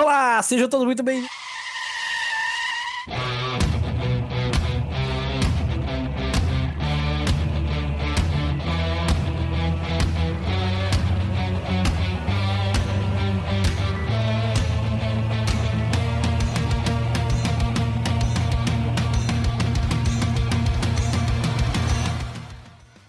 Olá, sejam todos muito bem...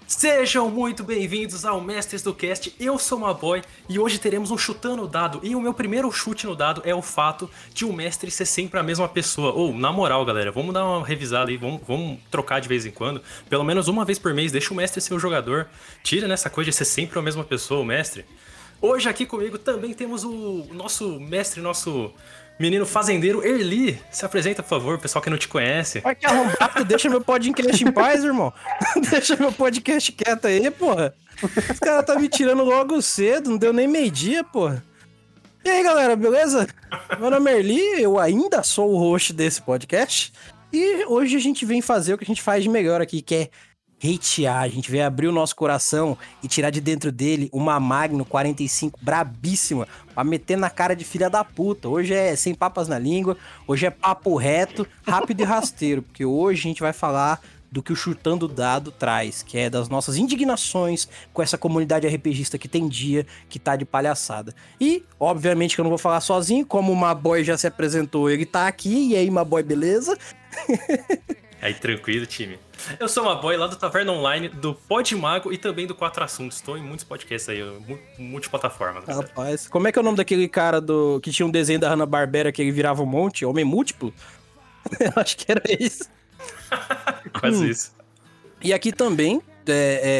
Sejam muito bem-vindos ao Mestres do Cast, eu sou uma boy e hoje teremos um chutando dado. E o meu primeiro chute no dado é o fato de um mestre ser sempre a mesma pessoa. Ou, na moral, galera, vamos dar uma revisada aí, vamos trocar de vez em quando. Pelo menos uma vez por mês, deixa o mestre ser o jogador. Tira nessa coisa de ser sempre a mesma pessoa, o mestre. Hoje aqui comigo também temos o nosso mestre, nosso... menino fazendeiro, Erli, se apresenta, por favor, pessoal que não te conhece. Vai que arrombado, deixa meu podcast em paz, irmão. Deixa meu podcast quieto aí, porra. Os caras tá me tirando logo cedo, não deu nem meio-dia, porra. E aí, galera, beleza? Meu nome é Erli, eu ainda sou o host desse podcast. E hoje a gente vem fazer o que a gente faz de melhor aqui, que é hatear. A gente vem abrir o nosso coração e tirar de dentro dele uma Magno 45 brabíssima pra meter na cara de filha da puta. Hoje é sem papas na língua, hoje é papo reto, rápido e rasteiro, porque hoje a gente vai falar do que o Chutando Dado traz, que é das nossas indignações com essa comunidade RPGista que tem dia que tá de palhaçada. E, obviamente, que eu não vou falar sozinho, como o Maboy já se apresentou, ele tá aqui. E aí, Maboy, beleza? Aí, tranquilo, time. Eu sou uma boy lá do Taverna Online, do Pod Mago e também do Quatro Assuntos. Estou em muitos podcasts aí, multiplataformas. Rapaz, como é que é o nome daquele cara do que tinha um desenho da Hanna-Barbera que ele virava um monte? Homem múltiplo? Eu acho que era isso. Quase isso. E aqui também,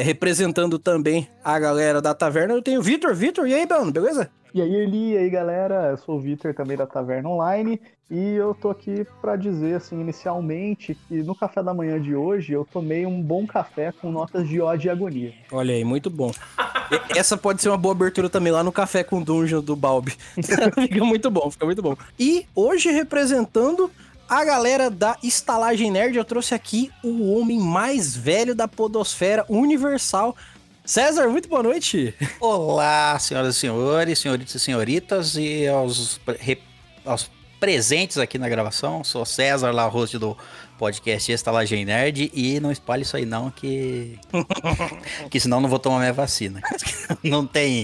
representando também a galera da Taverna, eu tenho o Vitor. Vitor, e aí, mano, beleza? E aí, Eli, e aí, galera? Eu sou o Vitor, também da Taverna Online, e eu tô aqui pra dizer, assim, inicialmente, que no café da manhã de hoje eu tomei um bom café com notas de ódio e agonia. Olha aí, muito bom. Essa pode ser uma boa abertura também lá no Café com Dungeon do Balbi. Fica muito bom, fica muito bom. E hoje, representando a galera da Estalagem Nerd, eu trouxe aqui o homem mais velho da podosfera universal, César, muito boa noite. Olá, senhoras e senhores, senhoritas e senhoritas, e aos presentes aqui na gravação. Sou César, lá, host do podcast Estalagem Nerd, e não espalhe isso aí não, que senão não vou tomar minha vacina. Não tem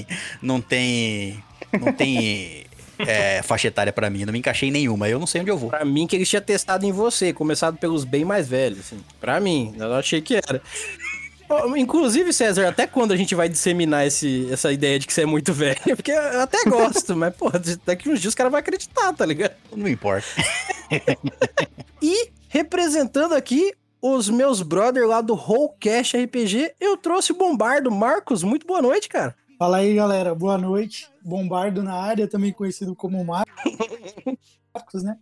faixa etária pra mim, não me encaixei em nenhuma, eu não sei onde eu vou. Pra mim que eles tinham testado em você, começado pelos bem mais velhos, assim. Pra mim, eu achei que era... Inclusive, César, até quando a gente vai disseminar essa ideia de que você é muito velho? Porque eu até gosto, mas, pô, daqui uns dias os caras vão acreditar, tá ligado? Não importa. E, representando aqui os meus brother lá do Whole Cash RPG, eu trouxe o Bombardo. Marcos, muito boa noite, cara. Fala aí, galera. Boa noite. Bombardo na área, também conhecido como Marcos, né?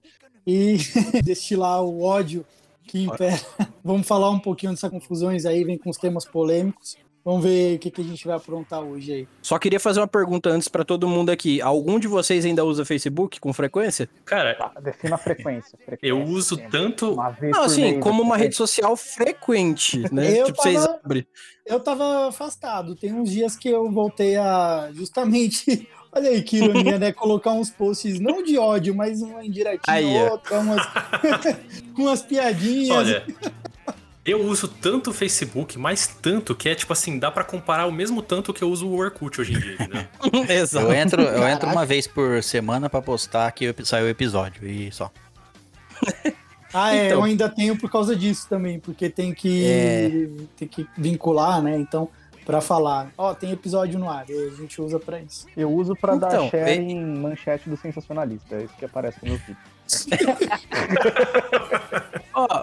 E destilar o ódio que impera. Vamos falar um pouquinho dessas confusões aí, vem com os temas polêmicos. Vamos ver o que a gente vai aprontar hoje aí. Só queria fazer uma pergunta antes pra todo mundo aqui. Algum de vocês ainda usa Facebook com frequência? Cara... Tá, defina a frequência. Eu uso tanto... Não, assim, como uma rede social frequente, né? Tipo, vocês abrem. Eu tava afastado. Tem uns dias que eu voltei a... Justamente... Olha aí que ironia, né? Colocar uns posts, não de ódio, mas uma indiretinha, outra, umas piadinhas. Olha, eu uso tanto o Facebook, mas tanto, que é tipo assim, dá pra comparar o mesmo tanto que eu uso o Orkut hoje em dia, né? Exato. Eu entro uma vez por semana pra postar que saiu o episódio, e só. Ah, então. Eu ainda tenho por causa disso também, porque tem que vincular, né? Então... Pra falar, tem episódio no ar, a gente usa pra isso. Eu uso pra dar share em manchete do Sensacionalista, é isso que aparece no meu feed.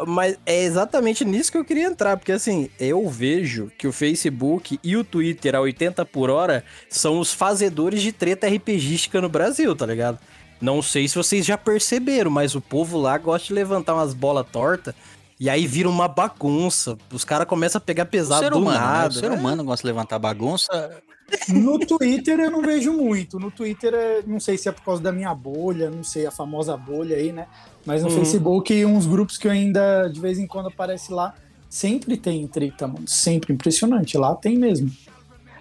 Mas é exatamente nisso que eu queria entrar, porque assim, eu vejo que o Facebook e o Twitter a 80 por hora são os fazedores de treta RPGística no Brasil, tá ligado? Não sei se vocês já perceberam, mas o povo lá gosta de levantar umas bolas tortas. E aí vira uma bagunça. Os caras começam a pegar pesado do nada. O ser humano gosta de levantar bagunça. No Twitter eu não vejo muito. No Twitter, não sei se é por causa da minha bolha, não sei, a famosa bolha aí, né? Mas no Facebook, uns grupos que eu ainda, de vez em quando, aparece lá, sempre tem treta, mano. Sempre, impressionante. Lá tem mesmo.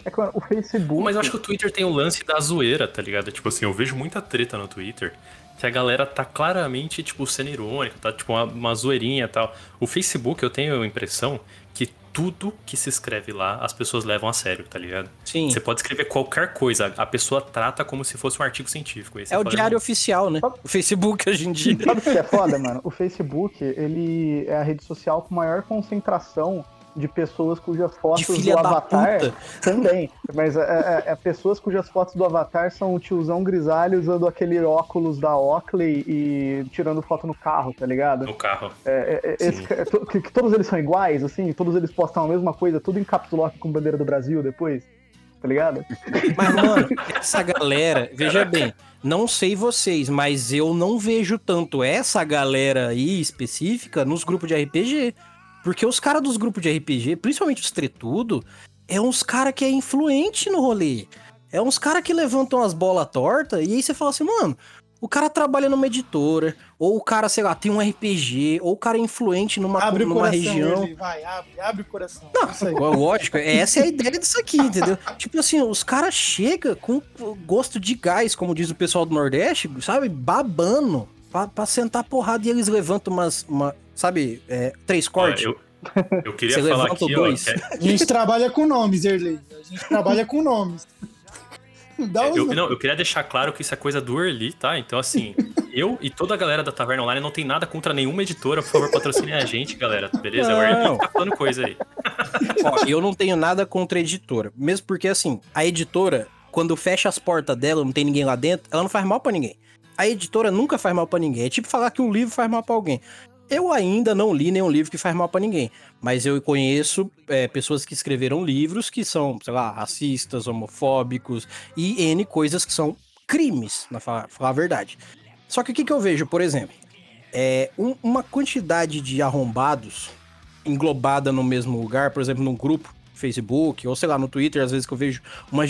É claro, o Facebook... Mas eu acho que o Twitter tem o lance da zoeira, tá ligado? Tipo assim, eu vejo muita treta no Twitter, que a galera tá claramente, tipo, sendo irônica, tá? Tipo, uma zoeirinha e tal. O Facebook, eu tenho a impressão que tudo que se escreve lá, as pessoas levam a sério, tá ligado? Sim. Você pode escrever qualquer coisa, a pessoa trata como se fosse um artigo científico. É o diário oficial, né? O Facebook hoje em dia. Sabe o que é foda, mano? O Facebook, ele é a rede social com maior concentração de pessoas cujas fotos do avatar... Puta. Também, mas é pessoas cujas fotos do avatar são o tiozão grisalho usando aquele óculos da Oakley e tirando foto no carro, tá ligado? No carro. Que todos eles são iguais, assim, todos eles postam a mesma coisa, tudo em caps lock com bandeira do Brasil depois, tá ligado? Mas, mano, essa galera, veja bem, não sei vocês, mas eu não vejo tanto essa galera aí específica nos grupos de RPG. Porque os caras dos grupos de RPG, principalmente os tretudo, é uns caras que é influente no rolê. É uns caras que levantam as bolas tortas e aí você fala assim, mano, o cara trabalha numa editora, ou o cara, sei lá, tem um RPG, ou o cara é influente numa região. Ele vai, abre o coração. Não, isso aí. Lógico, essa é a ideia disso aqui, entendeu? Tipo assim, os caras chegam com gosto de gás, como diz o pessoal do Nordeste, sabe? Babando. Pra sentar porrada e eles levantam sabe, 3 cortes. Eu queria você falar aqui, ó, a gente trabalha com nomes, Erley. A gente trabalha com nomes. Eu queria deixar claro que isso é coisa do Erley, tá? Então, assim, eu e toda a galera da Taverna Online não tem nada contra nenhuma editora. Por favor, patrocine a gente, galera, beleza? O Erley tá falando coisa aí. Ó, eu não tenho nada contra a editora. Mesmo porque, assim, a editora, quando fecha as portas dela, não tem ninguém lá dentro, ela não faz mal pra ninguém. A editora nunca faz mal pra ninguém. É tipo falar que um livro faz mal pra alguém. Eu ainda não li nenhum livro que faz mal pra ninguém. Mas eu conheço pessoas que escreveram livros que são, sei lá, racistas, homofóbicos e N coisas que são crimes, na falar a verdade. Só que o que eu vejo, por exemplo? É uma quantidade de arrombados englobada no mesmo lugar, por exemplo, num grupo Facebook, ou sei lá, no Twitter, às vezes que eu vejo umas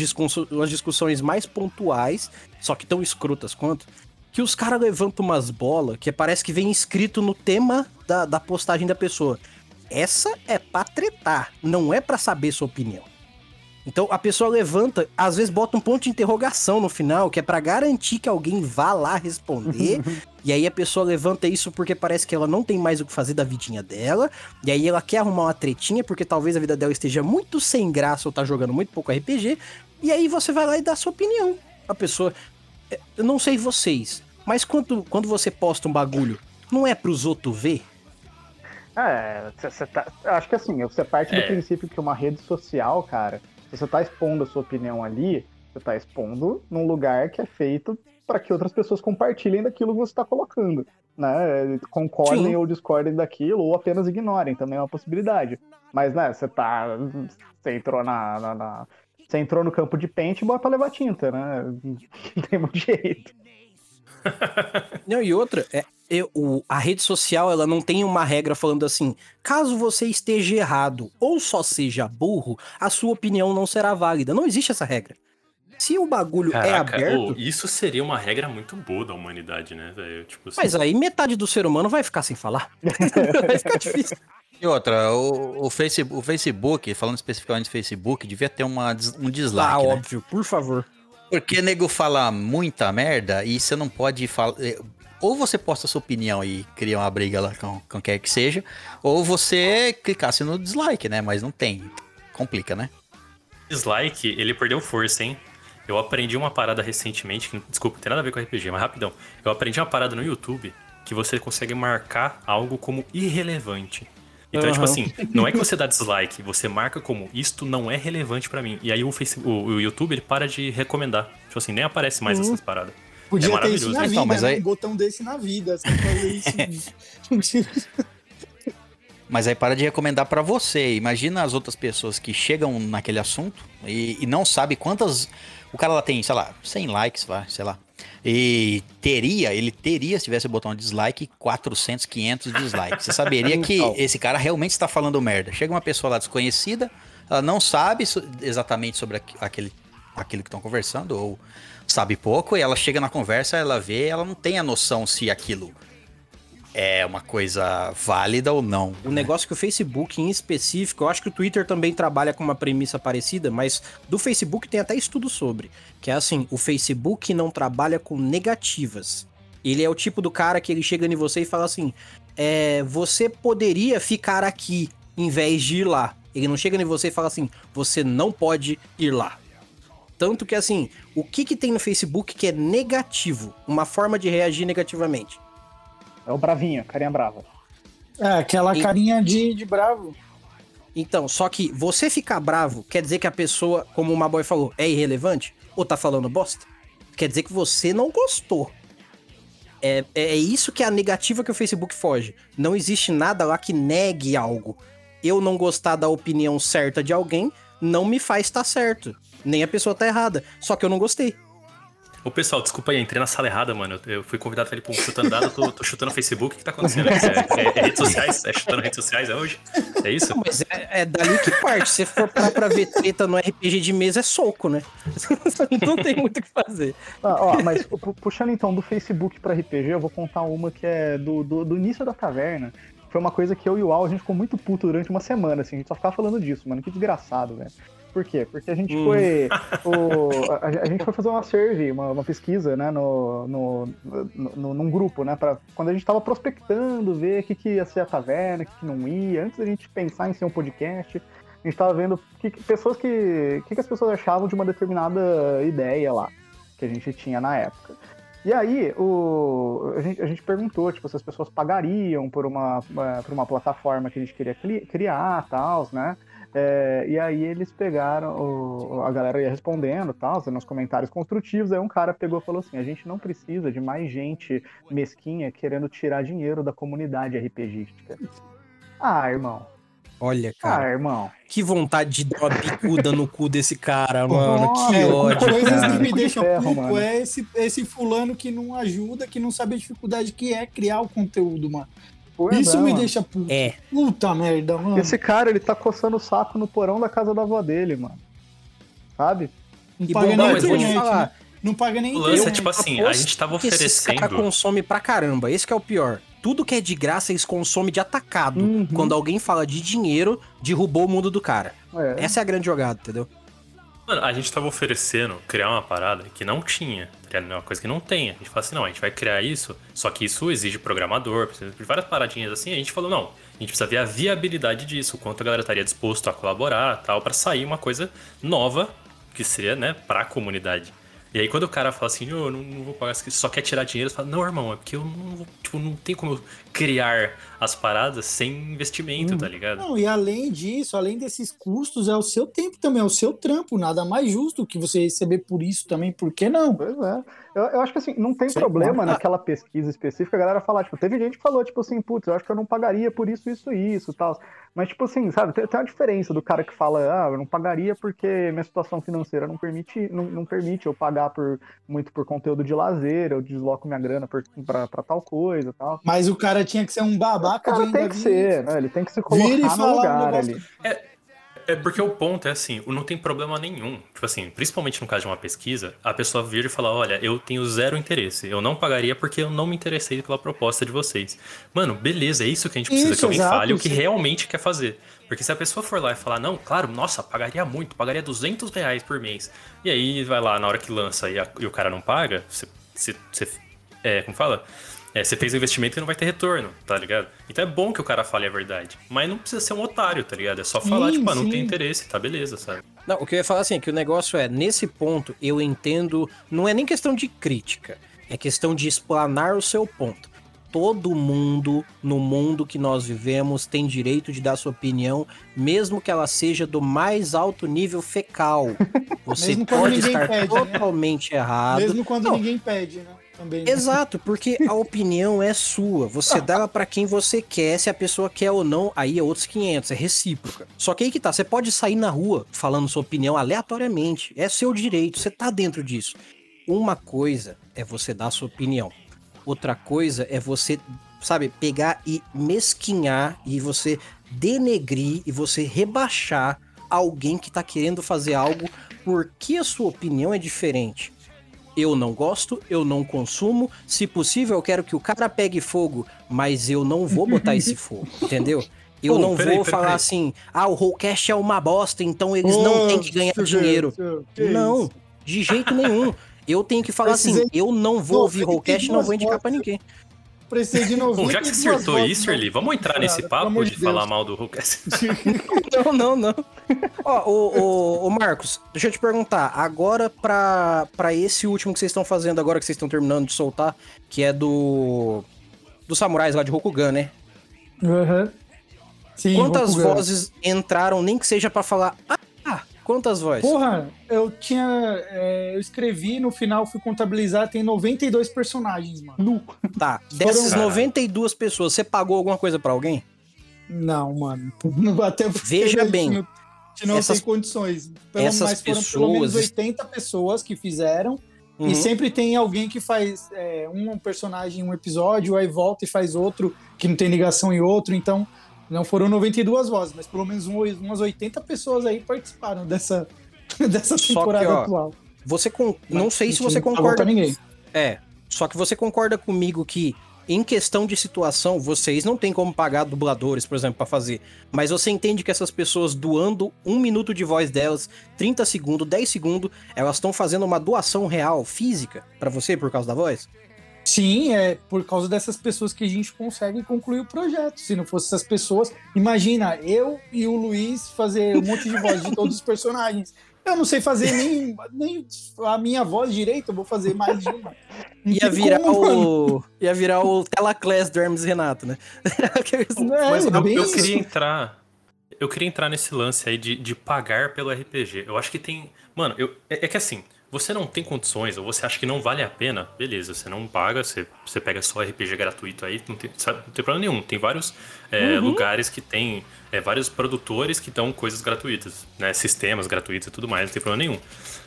discussões mais pontuais, só que tão escrotas quanto... que os caras levantam umas bolas que parece que vem escrito no tema da postagem da pessoa. Essa é pra tretar, não é pra saber sua opinião. Então a pessoa levanta, às vezes bota um ponto de interrogação no final, que é pra garantir que alguém vá lá responder, e aí a pessoa levanta isso porque parece que ela não tem mais o que fazer da vidinha dela, e aí ela quer arrumar uma tretinha porque talvez a vida dela esteja muito sem graça ou tá jogando muito pouco RPG, e aí você vai lá e dá sua opinião. A pessoa... Eu não sei vocês, mas quando você posta um bagulho, não é pros outros ver? Acho que assim, você parte do princípio que uma rede social, cara, se você tá expondo a sua opinião ali, você tá expondo num lugar que é feito para que outras pessoas compartilhem daquilo que você tá colocando, né? Concordem Sim. ou discordem daquilo, ou apenas ignorem, também é uma possibilidade. Mas, né, você entrou na Você entrou no campo de pente e bota pra levar tinta, né? Não tem muito jeito. Não, e outra, a rede social ela não tem uma regra falando assim, caso você esteja errado ou só seja burro, a sua opinião não será válida. Não existe essa regra. Se o bagulho é aberto... isso seria uma regra muito boa da humanidade, né, velho? Tipo assim... Mas aí metade do ser humano vai ficar sem falar. Vai ficar difícil. E outra, o Facebook, falando especificamente do Facebook, devia ter um dislike, né? Óbvio, por favor. Porque nego fala muita merda e você não pode falar... Ou você posta a sua opinião e cria uma briga lá com quem que seja, ou você clicasse no dislike, né? Mas não tem. Complica, né? Dislike, ele perdeu força, hein? Eu aprendi uma parada recentemente, que, desculpa, não tem nada a ver com RPG, mas rapidão. Eu aprendi uma parada no YouTube que você consegue marcar algo como irrelevante. Então, é tipo assim, não é que você dá dislike, você marca como, isto não é relevante pra mim. E aí o YouTube, ele para de recomendar. Tipo assim, nem aparece mais essas paradas. Podia ter isso na vida, então, mas aí... um botão desse na vida. Assim, isso. Mas aí para de recomendar pra você. Imagina as outras pessoas que chegam naquele assunto e não sabe quantas... O cara lá tem, sei lá, 100 likes, sei lá. E ele teria, se tivesse o botão de dislike, 400, 500 dislikes. Você saberia que esse cara realmente está falando merda. Chega uma pessoa lá desconhecida, ela não sabe exatamente sobre aquilo que estão conversando, ou sabe pouco, e ela chega na conversa, ela vê, ela não tem a noção se aquilo é uma coisa válida ou não. O negócio que o Facebook em específico, eu acho que o Twitter também trabalha com uma premissa parecida, mas do Facebook tem até estudo sobre, que é assim, o Facebook não trabalha com negativas. Ele é o tipo do cara que ele chega em você e fala assim, você poderia ficar aqui em vez de ir lá. Ele não chega em você e fala assim, você não pode ir lá. Tanto que assim, o que tem no Facebook que é negativo? Uma forma de reagir negativamente. É o bravinho, carinha brava. É, aquela carinha de bravo. Então, só que você ficar bravo quer dizer que a pessoa, como o Maboy falou, é irrelevante? Ou tá falando bosta? Quer dizer que você não gostou. É isso que é a negativa que o Facebook foge. Não existe nada lá que negue algo. Eu não gostar da opinião certa de alguém não me faz estar certo. Nem a pessoa tá errada. Só que eu não gostei. Ô, pessoal, desculpa aí, entrei na sala errada, mano. Eu fui convidado pra ele, pô, chutando dado, tô chutando Facebook, o que tá acontecendo? É redes sociais? É chutando redes sociais, é hoje? É isso? Não, mas é dali que parte. Se for parar pra ver treta no RPG de mesa, é soco, né? Não tem muito o que fazer. Mas puxando então do Facebook pra RPG, eu vou contar uma que é do início da taverna. Foi uma coisa que eu e o Al, a gente ficou muito puto durante uma semana, assim, a gente só ficava falando disso, mano, que desgraçado, velho. Por quê? Porque a gente foi. A gente foi fazer uma survey, uma pesquisa, né? Num grupo, né? Quando a gente tava prospectando, ver o que ia ser a taverna, o que não ia. Antes da gente pensar em ser um podcast, a gente tava vendo o que as pessoas achavam de uma determinada ideia lá que a gente tinha na época. E aí, a gente perguntou, tipo, se as pessoas pagariam por uma plataforma que a gente queria criar, tals, né? E aí eles pegaram, a galera ia respondendo, tal, nos comentários construtivos, aí um cara pegou e falou assim, a gente não precisa de mais gente mesquinha querendo tirar dinheiro da comunidade RPGística. Ah, irmão. Olha, cara. Ah, irmão. Que vontade de dar uma bicuda no cu desse cara, mano. Que ódio, coisas cara. Que me deixam puto é esse fulano que não ajuda, que não sabe a dificuldade que é criar o conteúdo, mano. Isso me deixa puto. É. Puta merda, mano. Esse cara, ele tá coçando o saco no porão da casa da avó dele, mano. Sabe? Não paga nem internet, né? Não paga nem internet. O lance é tipo assim, a gente tava oferecendo... Esse cara consome pra caramba, esse que é o pior. Tudo que é de graça, eles consomem de atacado. Uhum. Quando alguém fala de dinheiro, derrubou o mundo do cara. É. Essa é a grande jogada, entendeu? Mano, a gente tava oferecendo criar uma parada que não tinha, uma coisa que não tem. A gente fala assim, não, a gente vai criar isso, só que isso exige programador, precisa de várias paradinhas assim. A gente falou, não, a gente precisa ver a viabilidade disso, o quanto a galera estaria disposto a colaborar e tal, pra sair uma coisa nova, que seria, né, pra comunidade. E aí quando o cara fala assim, eu não vou pagar, só quer tirar dinheiro, você fala, não, irmão, é porque eu não vou, tipo, não tem como criar as paradas sem investimento, tá ligado? Não, e além disso, além desses custos, é o seu tempo também, é o seu trampo, nada mais justo que você receber por isso também, por que não? Pois é, eu acho que assim, não tem problema naquela pesquisa específica, a galera falar, tipo, teve gente que falou, tipo assim, putz, eu acho que eu não pagaria por isso, tal, mas tipo assim, sabe, tem uma diferença do cara que fala, eu não pagaria porque minha situação financeira não permite eu pagar muito por conteúdo de lazer, eu desloco minha grana pra tal coisa e tal. Mas o cara tinha que ser um babaca. O cara tem que ser, né? Ele tem que se colocar no lugar ali. É porque o ponto é assim, não tem problema nenhum. Tipo assim, principalmente no caso de uma pesquisa, a pessoa vir e falar, olha, eu tenho zero interesse, eu não pagaria porque eu não me interessei pela proposta de vocês. Mano, beleza, é isso que a gente precisa, que alguém fale o que realmente quer fazer. Porque se a pessoa for lá e falar, não, claro, nossa, pagaria muito, pagaria R$200 por mês. E aí vai lá, na hora que lança e o cara não paga, você fez um investimento que não vai ter retorno, tá ligado? Então é bom que o cara fale a verdade, mas não precisa ser um otário, tá ligado? É só falar, não tem interesse, tá beleza, sabe? Não, o que eu ia falar assim, é que o negócio é, nesse ponto, eu entendo, não é nem questão de crítica, é questão de explanar o seu ponto. Todo mundo, no mundo que nós vivemos, tem direito de dar sua opinião, mesmo que ela seja do mais alto nível fecal. Você pode estar totalmente errado. Mesmo quando ninguém pede, né? Também, né? Exato, porque a opinião é sua. Você dá ela pra quem você quer, se a pessoa quer ou não, aí é outros 500, é recíproca. Só que aí que tá, você pode sair na rua falando sua opinião aleatoriamente, é seu direito, você tá dentro disso. Uma coisa é você dar sua opinião, outra coisa é você, sabe, pegar e mesquinhar e você denegrir e você rebaixar alguém que tá querendo fazer algo porque a sua opinião é diferente. eu não gosto, eu não consumo, se possível eu quero que o cara pegue fogo, mas eu não vou botar esse fogo, entendeu? Eu não vou falar assim, ah, o Whole Cash é uma bosta, então eles não têm que ganhar dinheiro. Não, isso? De jeito nenhum. Eu tenho que falar assim, eu não vou ouvir Whole Cash, não vou indicar pra ninguém. Precisei de 90. Bom, já que acertou isso, Erli, vamos entrar nesse papo de falar mal do Roll Cast. Não. Ó, o Marcos, deixa eu te perguntar. Agora, pra esse último que vocês estão fazendo, agora que vocês estão terminando de soltar, que é dos samurais lá de Rokugan, né? Aham. Uhum. Quantas Rokugan. Vozes entraram, nem que seja pra falar... Ah, quantas vozes? Porra, eu tinha... eu escrevi, no final fui contabilizar, tem 92 personagens, mano. Tá, dessas 92 pessoas, você pagou alguma coisa pra alguém? Não, mano. Até veja bem. Não tem condições. Mas foram pelo menos 80 pessoas que fizeram. Uhum. E sempre tem alguém que faz um personagem em um episódio, aí volta e faz outro, que não tem ligação em outro, então... Não foram 92 vozes, mas pelo menos umas 80 pessoas aí participaram dessa temporada que, atual. Você não sei se você concorda... Ninguém. Só que você concorda comigo que, em questão de situação, vocês não tem como pagar dubladores, por exemplo, pra fazer. Mas você entende que essas pessoas doando 1 minuto de voz delas, 30 segundos, 10 segundos, elas estão fazendo uma doação real, física, pra você, por causa da voz? Sim, é por causa dessas pessoas que a gente consegue concluir o projeto. Se não fosse essas pessoas, imagina eu e o Luiz fazer um monte de voz de todos os personagens. Eu não sei fazer nem a minha voz direito, eu vou fazer mais de uma. Ia virar o Telaclass do Hermes Renato, né? Mas eu queria entrar nesse lance aí de pagar pelo RPG. Eu acho que tem... Mano, é que assim... Você não tem condições, ou você acha que não vale a pena, beleza, você não paga, você pega só RPG gratuito aí, não tem problema nenhum. Tem vários lugares que tem vários produtores que dão coisas gratuitas, né? Sistemas gratuitos e tudo mais, não tem problema nenhum.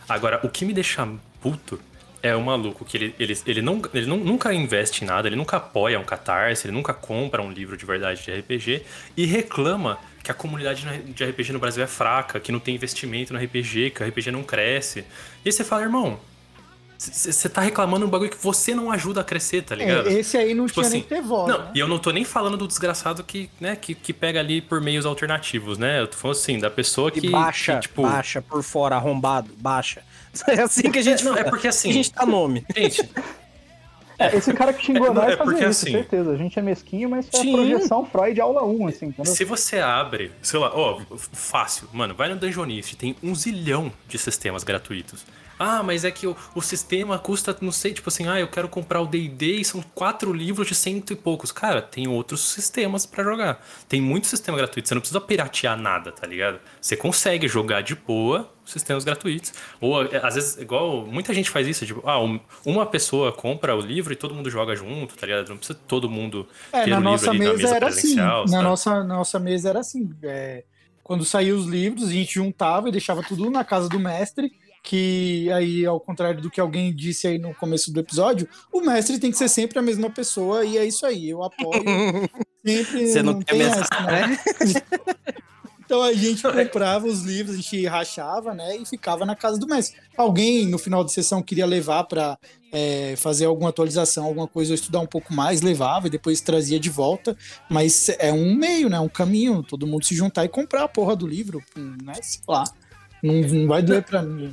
Agora, o que me deixa puto é o maluco que ele nunca investe em nada, ele nunca apoia um Catarse, ele nunca compra um livro de verdade de RPG e reclama que a comunidade de RPG no Brasil é fraca, que não tem investimento no RPG, que o RPG não cresce. E aí você fala, irmão, você tá reclamando um bagulho que você não ajuda a crescer, tá ligado? Esse aí não tinha nem que ter voz. Não, né? E eu não tô nem falando do desgraçado que pega ali por meios alternativos, né? Eu tô falando assim, da pessoa que... Baixa por fora, arrombado, baixa. É assim que a gente... Não, é porque assim... A gente tá nome. Gente... Esse cara que xingou nós fazia isso, assim, certeza. A gente é mesquinho, mas é a projeção Freud aula 1, assim, entendeu? Se você abre, sei lá, ó, fácil. Mano, vai no Dungeonist, tem um zilhão de sistemas gratuitos. Ah, mas é que o sistema custa, não sei, tipo assim, eu quero comprar o D&D e são 4 livros de 100 e poucos. Cara, tem outros sistemas pra jogar. Tem muito sistema gratuito, você não precisa piratear nada, tá ligado? Você consegue jogar de boa sistemas gratuitos. Ou, às vezes, igual, muita gente faz isso, tipo, uma pessoa compra o livro e todo mundo joga junto, tá ligado? Não precisa todo mundo ter um livro ali na mesa presencial. Assim. Na nossa mesa era assim. Quando saíam os livros, a gente juntava e deixava tudo na casa do mestre, que aí, ao contrário do que alguém disse aí no começo do episódio, o mestre tem que ser sempre a mesma pessoa, e é isso aí, eu apoio. Sempre você não tem essa, né? Então a gente comprava os livros, a gente rachava, né, e ficava na casa do mestre. Alguém, no final de sessão, queria levar pra fazer alguma atualização, alguma coisa, ou estudar um pouco mais, levava e depois trazia de volta, mas é um meio, né, um caminho, todo mundo se juntar e comprar a porra do livro, né, sei lá, não vai doer pra mim.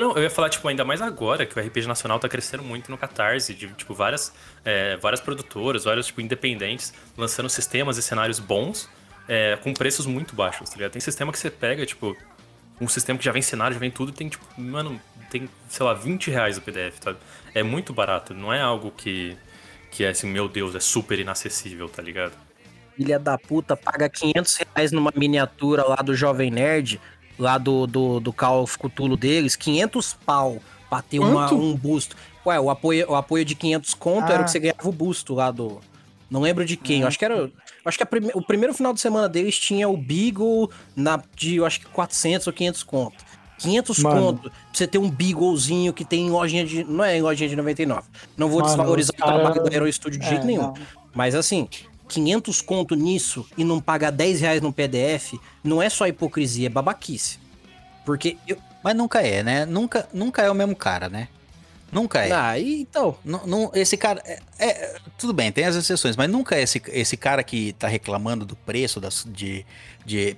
Não, eu ia falar, tipo, ainda mais agora, que o RPG Nacional tá crescendo muito no Catarse, de, tipo, várias produtoras, vários, tipo, independentes, lançando sistemas e cenários bons, com preços muito baixos, tá ligado? Tem sistema que você pega, tipo, um sistema que já vem cenário, já vem tudo, tem, tipo, mano, tem, sei lá, R$20 o PDF, tá? É muito barato, não é algo que é assim, meu Deus, é super inacessível, tá ligado? Filha da puta, paga R$500 numa miniatura lá do Jovem Nerd, lá do Call of Cthulhu deles, 500 pau pra ter um busto. Ué, o apoio de 500 conto era o que você ganhava o busto lá do... Não lembro de quem, acho que era... Acho que o primeiro final de semana deles tinha o Beagle eu acho que 400 ou 500 conto. 500 mano. Conto pra você ter um Beaglezinho que tem em lojinha de... Não é em lojinha de 99. Não vou desvalorizar o trabalho do Hero Studio de jeito nenhum. Não. Mas assim... 500 conto nisso e não pagar R$10 num PDF, não é só hipocrisia, é babaquice. Mas nunca é, né? Nunca é o mesmo cara, né? Nunca é. Ah, então. Não, esse cara. Tudo bem, tem as exceções, mas nunca é esse cara que tá reclamando do preço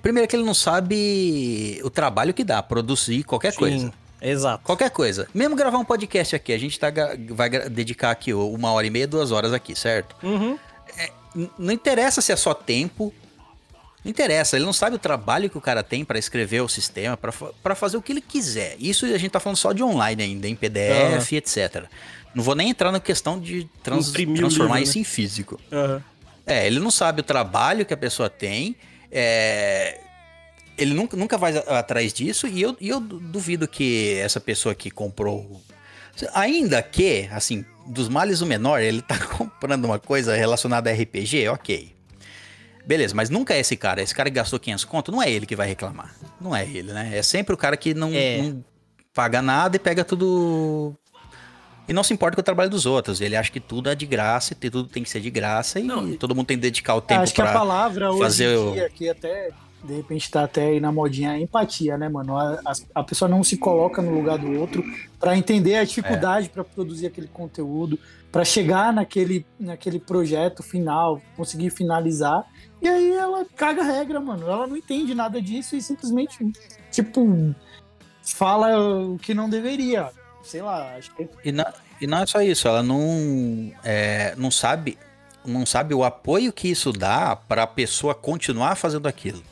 Primeiro que ele não sabe o trabalho que dá, produzir qualquer coisa. Exato. Qualquer coisa. Mesmo gravar um podcast aqui, a gente vai dedicar aqui 1h30, 2 horas aqui, certo? Uhum. Não interessa se é só tempo. Não interessa, ele não sabe o trabalho que o cara tem pra escrever o sistema, pra fazer o que ele quiser. Isso a gente tá falando só de online ainda, em PDF, etc. Não vou nem entrar na questão de transformar livro, isso, né, em físico. Uhum. Ele não sabe o trabalho que a pessoa tem, ele nunca vai atrás disso, e eu duvido que essa pessoa que comprou... Ainda que, assim, dos males o menor, ele tá comprando uma coisa relacionada a RPG, ok. Beleza, mas nunca é esse cara. Esse cara que gastou 500 conto, não é ele que vai reclamar. Não é ele, né? É sempre o cara que não paga nada e pega tudo... E não se importa com o trabalho dos outros. Ele acha que tudo é de graça, e tudo tem que ser de graça e todo mundo tem que dedicar o tempo pra fazer o... Acho que a palavra hoje em dia, que até, de repente, tá até aí na modinha, é empatia, né, mano? A pessoa não se coloca no lugar do outro pra entender a dificuldade pra produzir aquele conteúdo, pra chegar naquele projeto final, conseguir finalizar. E aí ela caga a regra, mano. Ela não entende nada disso e simplesmente, tipo, fala o que não deveria. Sei lá, acho que... E não é só isso. Ela não sabe o apoio que isso dá pra pessoa continuar fazendo aquilo.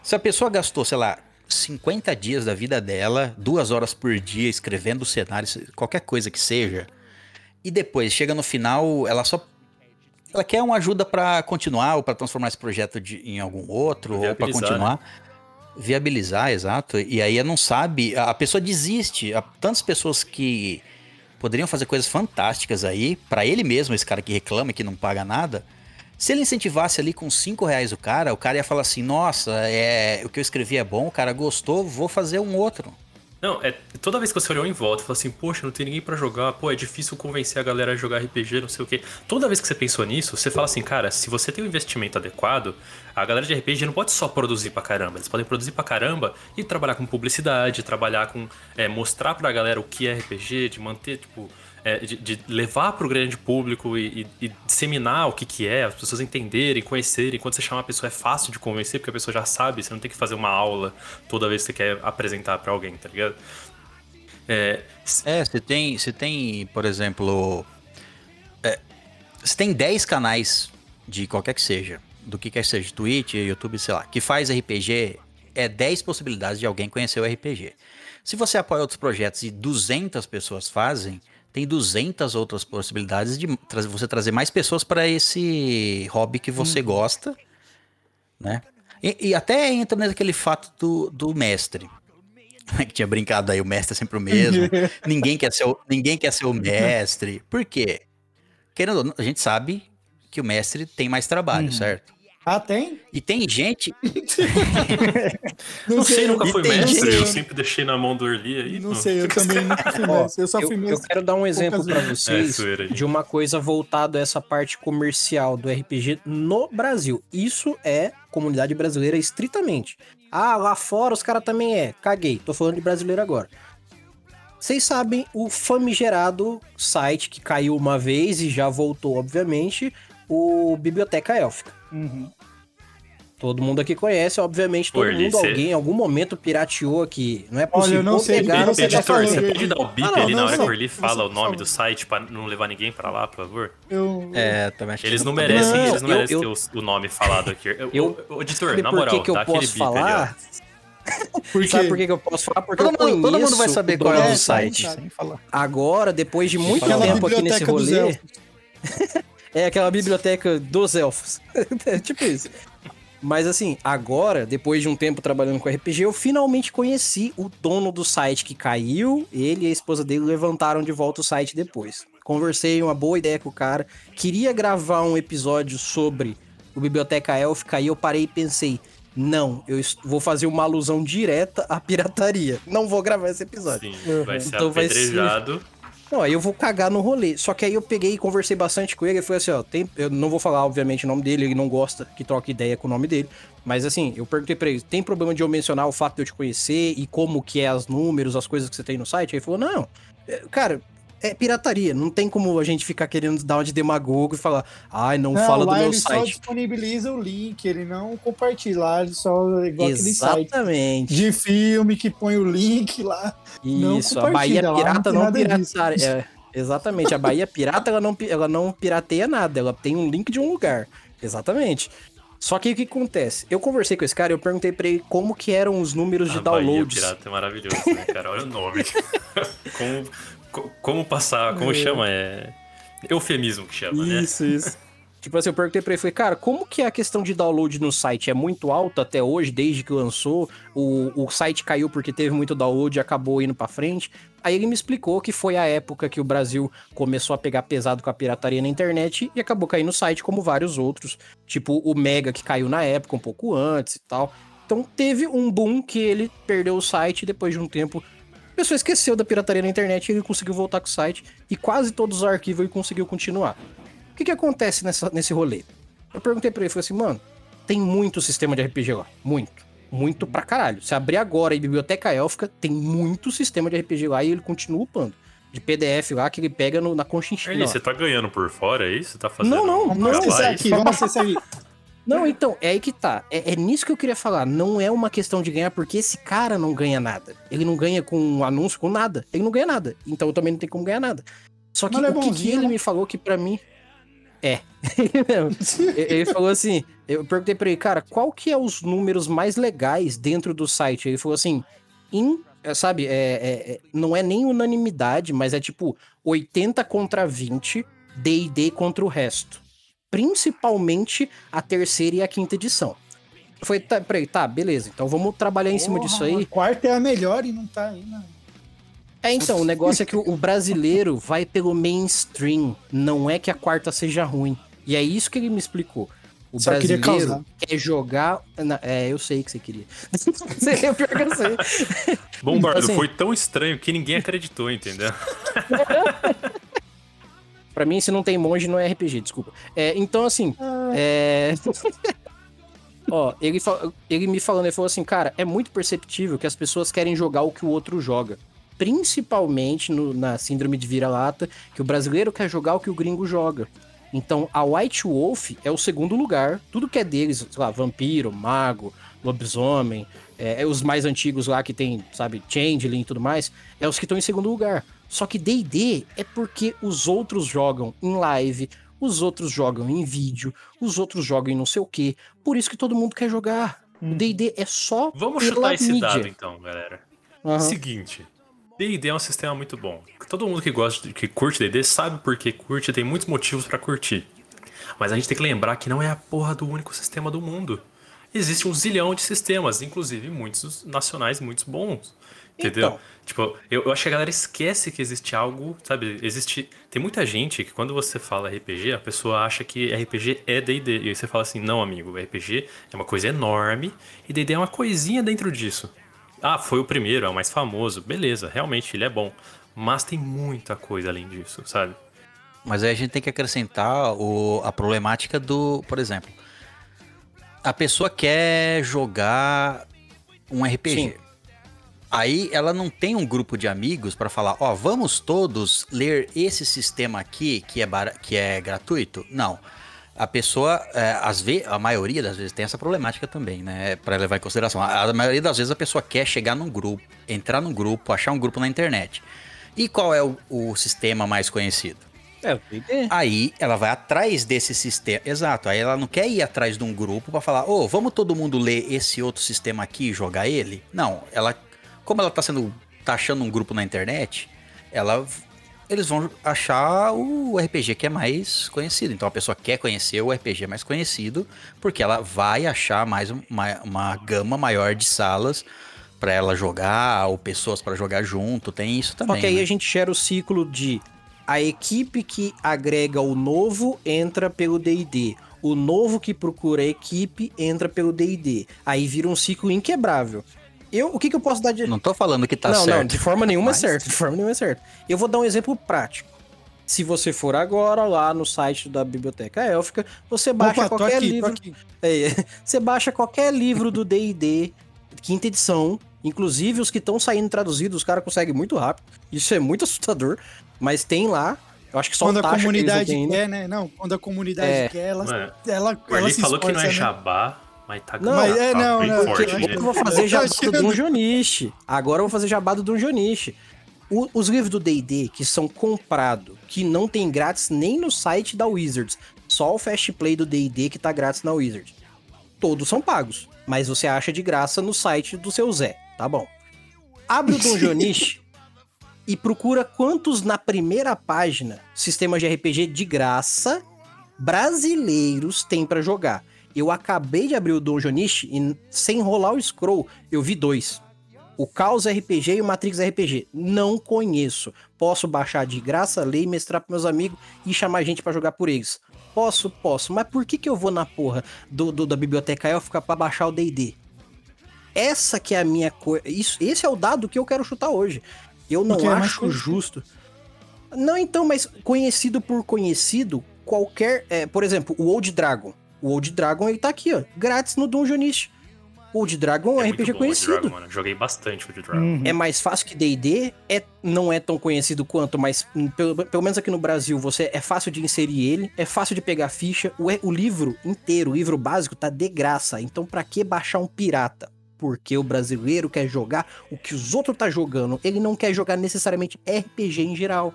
Se a pessoa gastou, sei lá, 50 dias da vida dela, 2 horas por dia escrevendo cenários, qualquer coisa que seja, e depois chega no final, ela quer uma ajuda pra continuar ou pra transformar esse projeto em algum outro, ou pra continuar, né? Viabilizar, exato. E aí ela não sabe, a pessoa desiste. Há tantas pessoas que poderiam fazer coisas fantásticas aí, pra ele mesmo, esse cara que reclama e que não paga nada. Se ele incentivasse ali com R$5 o cara ia falar assim, nossa, o que eu escrevi é bom, o cara gostou, vou fazer um outro. Não, toda vez que você olhou em volta e falou assim, poxa, não tem ninguém pra jogar, pô, é difícil convencer a galera a jogar RPG, não sei o quê. Toda vez que você pensou nisso, você fala assim, cara, se você tem um investimento adequado, a galera de RPG não pode só produzir pra caramba, eles podem produzir pra caramba e trabalhar com publicidade, trabalhar com, mostrar pra galera o que é RPG, de manter, tipo... de levar pro grande público e disseminar o que é, as pessoas entenderem, conhecerem. Quando você chama a pessoa é fácil de convencer, porque a pessoa já sabe, você não tem que fazer uma aula toda vez que você quer apresentar pra alguém, tá ligado? Você tem, por exemplo, você tem 10 canais de qualquer que seja, do que quer que seja, Twitch, YouTube, sei lá, que faz RPG, 10 possibilidades de alguém conhecer o RPG. Se você apoia outros projetos e 200 pessoas fazem, tem 200 outras possibilidades de você trazer mais pessoas para esse hobby que você gosta, né? E até entra naquele fato do mestre, que tinha brincado aí, o mestre é sempre o mesmo, ninguém quer ser o mestre. Por quê? Querendo ou não, a gente sabe que o mestre tem mais trabalho, certo? Ah, tem? E tem gente... não sei, nunca fui mestre, eu sempre deixei na mão do Orly aí. Não sei, eu também nunca fui mestre, eu só fui mestre. Eu quero dar um exemplo pra vocês de uma coisa voltada a essa parte comercial do RPG no Brasil. Isso é comunidade brasileira estritamente. Ah, lá fora os caras também caguei, tô falando de brasileiro agora. Vocês sabem o famigerado site que caiu uma vez e já voltou, obviamente, o Biblioteca Élfica. Uhum. Todo mundo aqui conhece, obviamente. Todo mundo, alguém em algum momento pirateou aqui. Não é possível. Olha, eu não sei. Editor, você pode dar o bip ali na hora que o Orly fala o nome do site pra não levar ninguém pra lá, por favor? Também acho. Eles não merecem ter o nome falado aqui. Editor, na moral, dá aquele bip ali. Sabe por que eu posso falar? Porque todo mundo vai saber qual é o site. Agora, depois de muito tempo aqui nesse rolê... É aquela biblioteca dos elfos. É tipo isso. Mas assim, agora, depois de um tempo trabalhando com RPG, eu finalmente conheci o dono do site que caiu. Ele e a esposa dele levantaram de volta o site depois. Conversei, uma boa ideia com o cara. Queria gravar um episódio sobre o Biblioteca Élfica e eu parei e pensei, não, eu vou fazer uma alusão direta à pirataria. Não vou gravar esse episódio. Sim, vai ser então, apedrejado. Não, aí eu vou cagar no rolê. Só que aí eu peguei e conversei bastante com ele. E falei assim, eu não vou falar, obviamente, o nome dele. Ele não gosta que troque ideia com o nome dele. Mas assim, eu perguntei pra ele, tem problema de eu mencionar o fato de eu te conhecer? E como que é os números, as coisas que você tem no site? Aí ele falou, não, cara, é pirataria. Não tem como a gente ficar querendo dar uma de demagogo e falar, ai, não fala do meu site. Ele só disponibiliza o link, ele não compartilha lá, ele só igual aquele site de filme que põe o link lá. Isso, a Bahia Pirata não pirateia. Exatamente, a Bahia Pirata ela não pirateia nada, ela tem um link de um lugar. Exatamente. Só que o que acontece? Eu conversei com esse cara e eu perguntei pra ele como que eram os números de downloads. Bahia Pirata é maravilhoso, né, cara? Olha o nome. Como passar, como chama? É eufemismo que chama, né? Isso. Tipo assim, eu perguntei pra ele, falei, cara, como que a questão de download no site é muito alta até hoje, desde que lançou? O site caiu porque teve muito download e acabou indo pra frente. Aí ele me explicou que foi a época que o Brasil começou a pegar pesado com a pirataria na internet e acabou caindo no site, como vários outros. Tipo, o Mega, que caiu na época, um pouco antes e tal. Então, teve um boom que ele perdeu o site e depois de um tempo... A pessoa esqueceu da pirataria na internet e ele conseguiu voltar com o site e quase todos os arquivos ele conseguiu continuar. O que acontece nesse rolê? Eu perguntei pra ele, falei assim, mano, tem muito sistema de RPG lá, muito pra caralho. Se abrir agora em Biblioteca Élfica, tem muito sistema de RPG lá e ele continua upando. De PDF lá, que ele pega na conchinchina. E aí, você tá ganhando por fora aí? Você tá fazendo... Não. Vamos acessar aqui. Não, então, é aí que tá. É nisso que eu queria falar. Não é uma questão de ganhar, porque esse cara não ganha nada. Ele não ganha com anúncio, com nada. Ele não ganha nada. Então eu também não tenho como ganhar nada. Só que o que ele me falou que pra mim... Ele falou assim... Eu perguntei pra ele, cara, qual que é os números mais legais dentro do site? Ele falou assim... não é nem unanimidade, mas é tipo 80 contra 20, D&D contra o resto. Principalmente a terceira e a quinta edição. Foi, beleza, então vamos trabalhar em cima disso aí. A quarta é a melhor e não tá ainda. Então, o negócio é que o brasileiro vai pelo mainstream, não é que a quarta seja ruim. E é isso que ele me explicou. O só brasileiro quer jogar... eu sei que você queria. É o pior que eu sei. Bombardo, então, assim... foi tão estranho que ninguém acreditou, entendeu? Pra mim, se não tem monge, não é RPG, desculpa. Então, assim... Ó, ele me falando, ele falou assim, cara, é muito perceptível que as pessoas querem jogar o que o outro joga. Principalmente na síndrome de vira-lata, que o brasileiro quer jogar o que o gringo joga. Então, a White Wolf é o segundo lugar. Tudo que é deles, sei lá, vampiro, mago, lobisomem, os mais antigos lá que tem, sabe, changeling e tudo mais, os que estão em segundo lugar. Só que D&D é porque os outros jogam em live, os outros jogam em vídeo, os outros jogam em não sei o quê. Por isso que todo mundo quer jogar. O D&D é só vamos chutar esse mídia. Dado então, galera. Uhum. Seguinte, D&D é um sistema muito bom. Todo mundo que curte D&D sabe por que curte, tem muitos motivos pra curtir. Mas a gente tem que lembrar que não é a porra do único sistema do mundo. Existe um zilhão de sistemas, inclusive muitos nacionais, muitos bons. Entendeu? Então. Tipo, eu acho que a galera esquece que existe algo, sabe? Tem muita gente que quando você fala RPG, a pessoa acha que RPG é D&D. E aí você fala assim, não, amigo, RPG é uma coisa enorme e D&D é uma coisinha dentro disso. Ah, foi o primeiro, é o mais famoso. Beleza, realmente ele é bom. Mas tem muita coisa além disso, sabe? Mas aí a gente tem que acrescentar a problemática do, por exemplo, a pessoa quer jogar um RPG. Sim. Aí ela não tem um grupo de amigos para falar, vamos todos ler esse sistema aqui que é gratuito? Não. A pessoa, a maioria das vezes tem essa problemática também, né? Para levar em consideração. A maioria das vezes a pessoa quer chegar num grupo, entrar num grupo, achar um grupo na internet. E qual é o sistema mais conhecido? Aí ela vai atrás desse sistema. Exato, aí ela não quer ir atrás de um grupo para falar, vamos todo mundo ler esse outro sistema aqui e jogar ele? Não, ela... Como ela tá achando um grupo na internet, eles vão achar o RPG que é mais conhecido. Então a pessoa quer conhecer o RPG mais conhecido, porque ela vai achar mais uma gama maior de salas para ela jogar, ou pessoas para jogar junto, tem isso também. Só que aí a gente gera o ciclo de a equipe que agrega o novo entra pelo D&D. O novo que procura a equipe entra pelo D&D. Aí vira um ciclo inquebrável. O que eu posso dar de... Não tô falando que tá certo. Não, de forma nenhuma é certo. De forma nenhuma é certo. Eu vou dar um exemplo prático. Se você for agora lá no site da Biblioteca Élfica, você baixa livro... você baixa qualquer livro do D&D, quinta edição, inclusive os que estão saindo traduzidos, os caras conseguem muito rápido. Isso é muito assustador. Mas tem lá. Eu acho que só quando a comunidade quer, né? Não, quando a comunidade quer, ela se falou que não é jabá, mas tá ganhando. Eu vou fazer jabá do Dungeonist. Agora eu vou fazer jabá do Dungeonist. Os livros do D&D que são comprados, que não tem grátis nem no site da Wizards, só o Fast Play do D&D que tá grátis na Wizards. Todos são pagos, mas você acha de graça no site do seu Zé, tá bom? Abre o Dungeonist e procura quantos na primeira página sistemas de RPG de graça brasileiros tem pra jogar. Eu acabei de abrir o Dungeonist e sem rolar o scroll, eu vi 2. O Caos RPG e o Matrix RPG. Não conheço. Posso baixar de graça, ler e mestrar pros meus amigos e chamar gente pra jogar por eles. Posso. Mas por que eu vou na porra da Biblioteca Élfica pra baixar o D&D? Essa que é a minha coisa. Esse é o dado que eu quero chutar hoje. Eu não acho justo. Não, então, mas conhecido por conhecido, qualquer... por exemplo, o Old Dragon. O Old Dragon, ele tá aqui, ó. Grátis no Dungeonist. Old Dragon é um RPG conhecido. Old Dragon, mano. Joguei bastante Old Dragon. Uhum. É mais fácil que D&D, não é tão conhecido quanto, mas pelo menos aqui no Brasil você é fácil de inserir ele, é fácil de pegar ficha, o livro inteiro, o livro básico tá de graça, então pra que baixar um pirata? Porque o brasileiro quer jogar o que os outros tá jogando, ele não quer jogar necessariamente RPG em geral.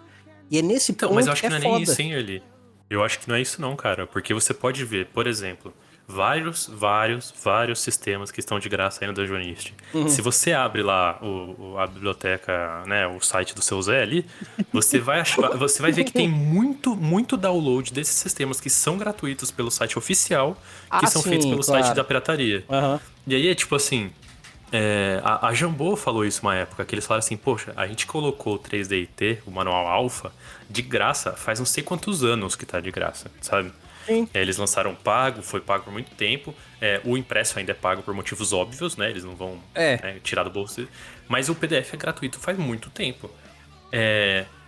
E é nesse ponto mas eu acho que não é foda. Nem isso, hein, Eli? Eu acho que não é isso não, cara, porque você pode ver, por exemplo... Vários sistemas que estão de graça aí no Dungeonist. Uhum. Se você abre lá a biblioteca, né, o site do seu Zé ali, você vai ver que tem muito download desses sistemas que são gratuitos pelo site oficial, que são feitos pelo site da pirataria. Uhum. E aí é tipo assim, a Jambô falou isso uma época, que eles falaram assim, poxa, a gente colocou o 3DIT, o manual alfa, de graça, faz não sei quantos anos que tá de graça, sabe? Sim. Eles lançaram pago, foi pago por muito tempo. O impresso ainda é pago por motivos óbvios, né? Eles não vão tirar do bolso. Mas o PDF é gratuito faz muito tempo.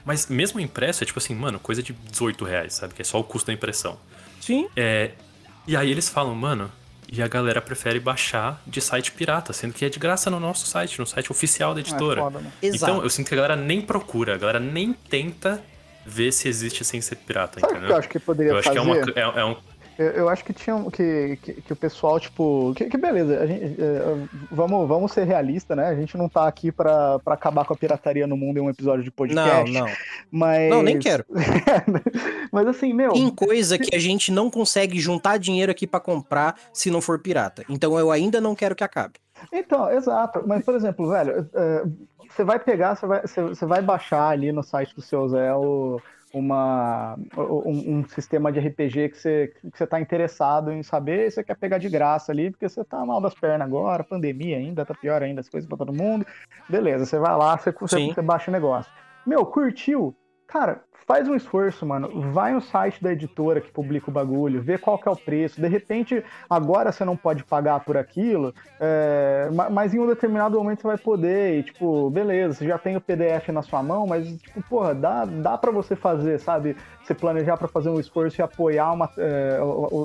Mas mesmo o impresso é tipo assim, mano, coisa de R$18, sabe? Que é só o custo da impressão. Sim. E aí eles falam, mano, e a galera prefere baixar de site pirata, sendo que é de graça no nosso site, no site oficial da editora. Foda, né? Exato. Então eu sinto que a galera nem procura, a galera nem tenta ver se existe sem ser pirata, sabe, entendeu? Eu acho que poderia fazer. Acho que eu acho que tinha que o pessoal, tipo... Que beleza, a gente, vamos ser realistas, né? A gente não tá aqui pra acabar com a pirataria no mundo em um episódio de podcast. Não. Mas... Não, nem quero. Mas assim, meu... Tem coisa que a gente não consegue juntar dinheiro aqui pra comprar se não for pirata. Então eu ainda não quero que acabe. Então, exato. Mas, por exemplo, velho... Você vai pegar, você vai baixar ali no site do seu Zé um sistema de RPG que você está interessado em saber e você quer pegar de graça ali, porque você tá mal das pernas agora, pandemia ainda, tá pior ainda as coisas para todo mundo. Beleza, você vai lá, você baixa o negócio. Meu, curtiu? Cara, faz um esforço, mano. Vai no site da editora que publica o bagulho, vê qual que é o preço. De repente, agora você não pode pagar por aquilo, mas em um determinado momento você vai poder. E, tipo, beleza, você já tem o PDF na sua mão, mas, tipo, porra, dá pra você fazer, sabe? Você planejar pra fazer um esforço e apoiar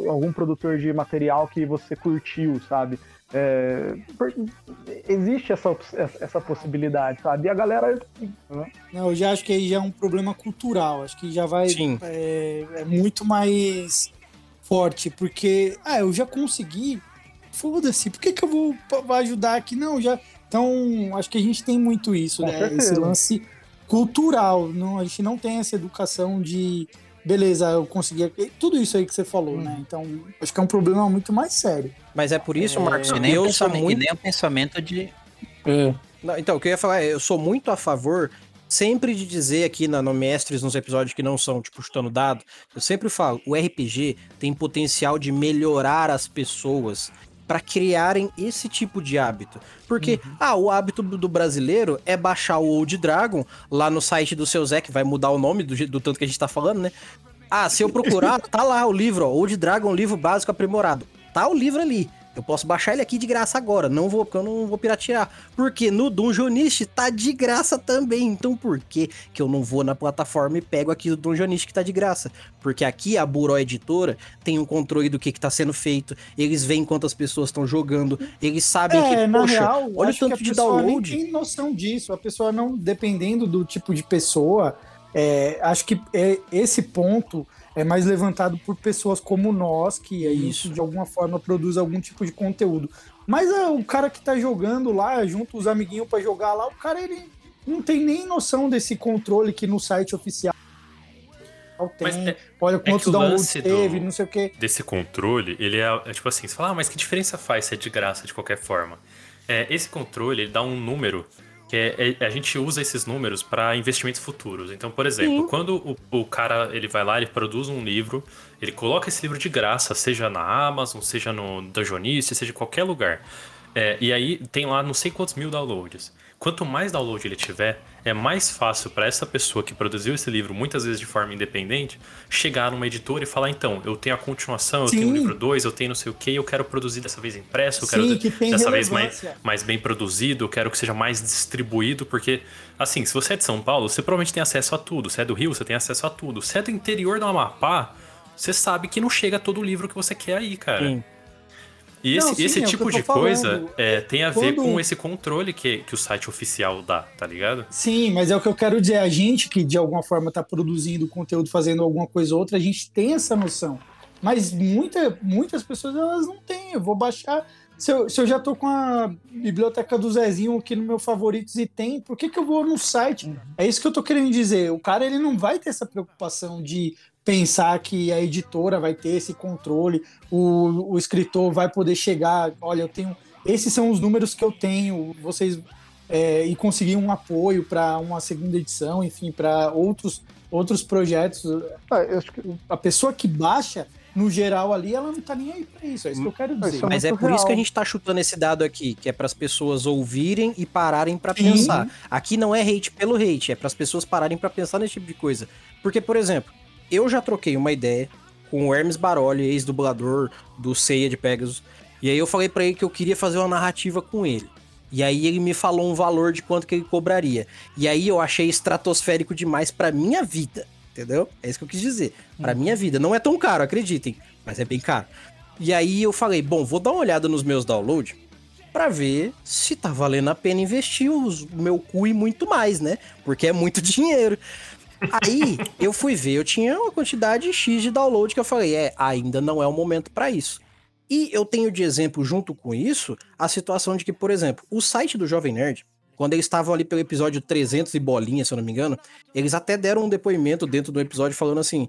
algum produtor de material que você curtiu, sabe? Existe essa possibilidade, sabe? E a galera... Não, eu já acho que aí já é um problema cultural, acho que já vai... É muito mais forte, porque... eu já consegui, foda-se, por que eu vou ajudar aqui? Não, já... Então, acho que a gente tem muito isso, né? Esse lance cultural, não, a gente não tem essa educação de... Beleza, eu consegui... Tudo isso aí que você falou, né? Então, acho que é um problema muito mais sério. Mas é por isso, Marcos, que nem o pensamento de... Não, então, o que eu ia falar eu sou muito a favor sempre de dizer aqui no Mestres, nos episódios que não são, tipo, chutando dado, eu sempre falo, o RPG tem potencial de melhorar as pessoas para criarem esse tipo de hábito. Porque, o hábito do brasileiro é baixar o Old Dragon lá no site do seu Zé, que vai mudar o nome do tanto que a gente tá falando, né? Se eu procurar, tá lá o livro, ó, Old Dragon, livro básico aprimorado. Tá o livro ali. Eu posso baixar ele aqui de graça agora. Não vou, porque eu não vou piratear. Porque no Dungeonist tá de graça também. Então por que eu não vou na plataforma e pego aqui o Dungeonist que tá de graça? Porque aqui a Buró Editora tem um controle do que tá sendo feito. Eles veem quantas pessoas estão jogando. Eles sabem que, poxa, real, olha o tanto de download. A pessoa nem tem noção disso. A pessoa não, dependendo do tipo de pessoa... Acho que esse ponto é mais levantado por pessoas como nós, que isso de alguma forma produz algum tipo de conteúdo. Mas o cara que tá jogando lá, junto os amiguinhos pra jogar lá, o cara ele não tem nem noção desse controle que no site oficial tem. Olha quantos downloads teve, não sei o quê. Desse controle, ele é tipo assim, você fala, mas que diferença faz se é de graça de qualquer forma? Esse controle, ele dá um número, que a gente usa esses números para investimentos futuros. Então, por exemplo, quando o cara ele vai lá, ele produz um livro, ele coloca esse livro de graça, seja na Amazon, seja no Dungeonist, seja em qualquer lugar. E aí tem lá não sei quantos mil downloads. Quanto mais download ele tiver, é mais fácil para essa pessoa que produziu esse livro, muitas vezes de forma independente, chegar numa editora e falar, então, eu tenho a continuação, eu tenho o livro 2, eu tenho não sei o que, eu quero produzir dessa vez impresso, eu quero dessa vez mais bem produzido, eu quero que seja mais distribuído, porque, assim, se você é de São Paulo, você provavelmente tem acesso a tudo, se é do Rio, você tem acesso a tudo, se é do interior do Amapá, você sabe que não chega todo o livro que você quer aí, cara. Sim. E não, esse tipo de coisa tem a ver com esse controle que o site oficial dá, tá ligado? Sim, mas é o que eu quero dizer. A gente que, de alguma forma, tá produzindo conteúdo, fazendo alguma coisa ou outra, a gente tem essa noção. Mas muitas pessoas, elas não têm. Eu vou baixar... Se eu já tô com a biblioteca do Zezinho aqui no meu favoritos e tem, por que eu vou no site? É isso que eu tô querendo dizer. O cara, ele não vai ter essa preocupação de... pensar que a editora vai ter esse controle, o escritor vai poder chegar, olha, eu tenho, esses são os números que eu tenho, vocês e conseguir um apoio para uma segunda edição, enfim, para outros projetos. Eu acho que a pessoa que baixa, no geral ali, ela não tá nem aí pra isso, é isso que eu quero dizer. Mas é por isso que a gente tá chutando esse dado aqui, que é pras pessoas ouvirem e pararem pra pensar. Aqui não é hate pelo hate, é pras pessoas pararem pra pensar nesse tipo de coisa. Porque, por exemplo, eu já troquei uma ideia com o Hermes Baroli, ex-dublador do Ceia de Pegasus. E aí eu falei pra ele que eu queria fazer uma narrativa com ele. E aí ele me falou um valor de quanto que ele cobraria. E aí eu achei estratosférico demais pra minha vida, entendeu? É isso que eu quis dizer. Pra minha vida. Não é tão caro, acreditem. Mas é bem caro. E aí eu falei, bom, vou dar uma olhada nos meus downloads pra ver se tá valendo a pena investir o meu cu e muito mais, né? Porque é muito dinheiro. Aí, eu fui ver, eu tinha uma quantidade X de download que eu falei, ainda não é o momento pra isso. E eu tenho de exemplo, junto com isso, a situação de que, por exemplo, o site do Jovem Nerd, quando eles estavam ali pelo episódio 300 e bolinha, se eu não me engano, eles até deram um depoimento dentro do episódio falando assim,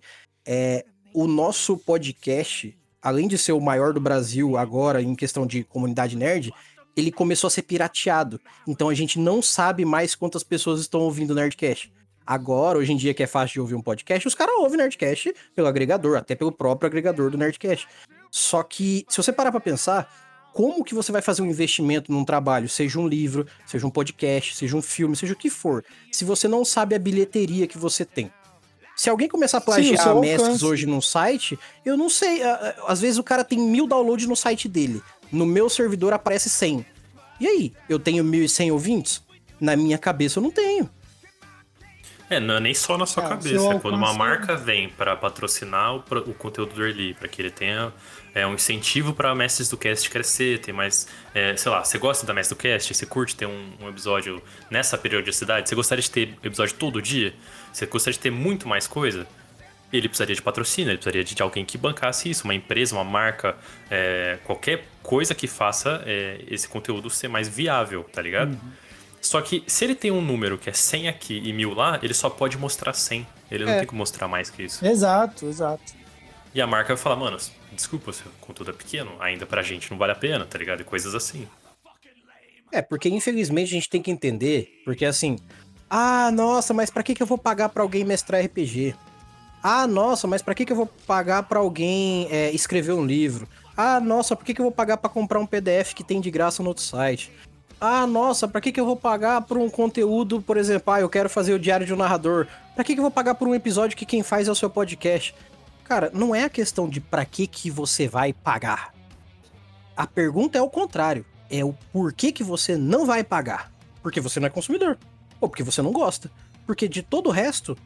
o nosso podcast, além de ser o maior do Brasil agora em questão de comunidade nerd, ele começou a ser pirateado. Então a gente não sabe mais quantas pessoas estão ouvindo o Nerdcast. Agora, hoje em dia, que é fácil de ouvir um podcast, os caras ouvem Nerdcast pelo agregador, até pelo próprio agregador do Nerdcast. Só que, se você parar pra pensar, como que você vai fazer um investimento num trabalho, seja um livro, seja um podcast, seja um filme, seja o que for, se você não sabe a bilheteria que você tem? Se alguém começar a plagiar mestres hoje num site, eu não sei, às vezes o cara tem 1000 downloads no site dele, no meu servidor aparece 100. E aí, eu tenho 1.100 ouvintes? Na minha cabeça eu não tenho. Não é nem só na sua cabeça. É quando uma marca vem para patrocinar o conteúdo do Early, para que ele tenha um incentivo para Mestres do Cast crescer, ter mais, sei lá, você gosta da Mestres do Cast? Você curte ter um episódio nessa periodicidade? Você gostaria de ter episódio todo dia? Você gostaria de ter muito mais coisa? Ele precisaria de patrocínio, ele precisaria de alguém que bancasse isso, uma empresa, uma marca, qualquer coisa que faça esse conteúdo ser mais viável, tá ligado? Só que se ele tem um número que é 100 aqui e 1000 lá, ele só pode mostrar 100. Ele não tem que mostrar mais que isso. Exato. E a marca vai falar, mano, desculpa, seu conteúdo é pequeno, ainda pra gente não vale a pena, tá ligado? E coisas assim. Porque infelizmente a gente tem que entender, porque assim, nossa, mas pra que eu vou pagar pra alguém mestrar RPG? Nossa, mas pra que eu vou pagar pra alguém escrever um livro? Nossa, por que eu vou pagar pra comprar um PDF que tem de graça no outro site? Nossa, pra que eu vou pagar por um conteúdo, por exemplo, eu quero fazer o Diário de um Narrador. Pra que eu vou pagar por um episódio que quem faz é o seu podcast? Cara, não é a questão de pra que você vai pagar. A pergunta é o contrário. É o porquê que você não vai pagar. Porque você não é consumidor. Ou porque você não gosta. Porque de todo o resto,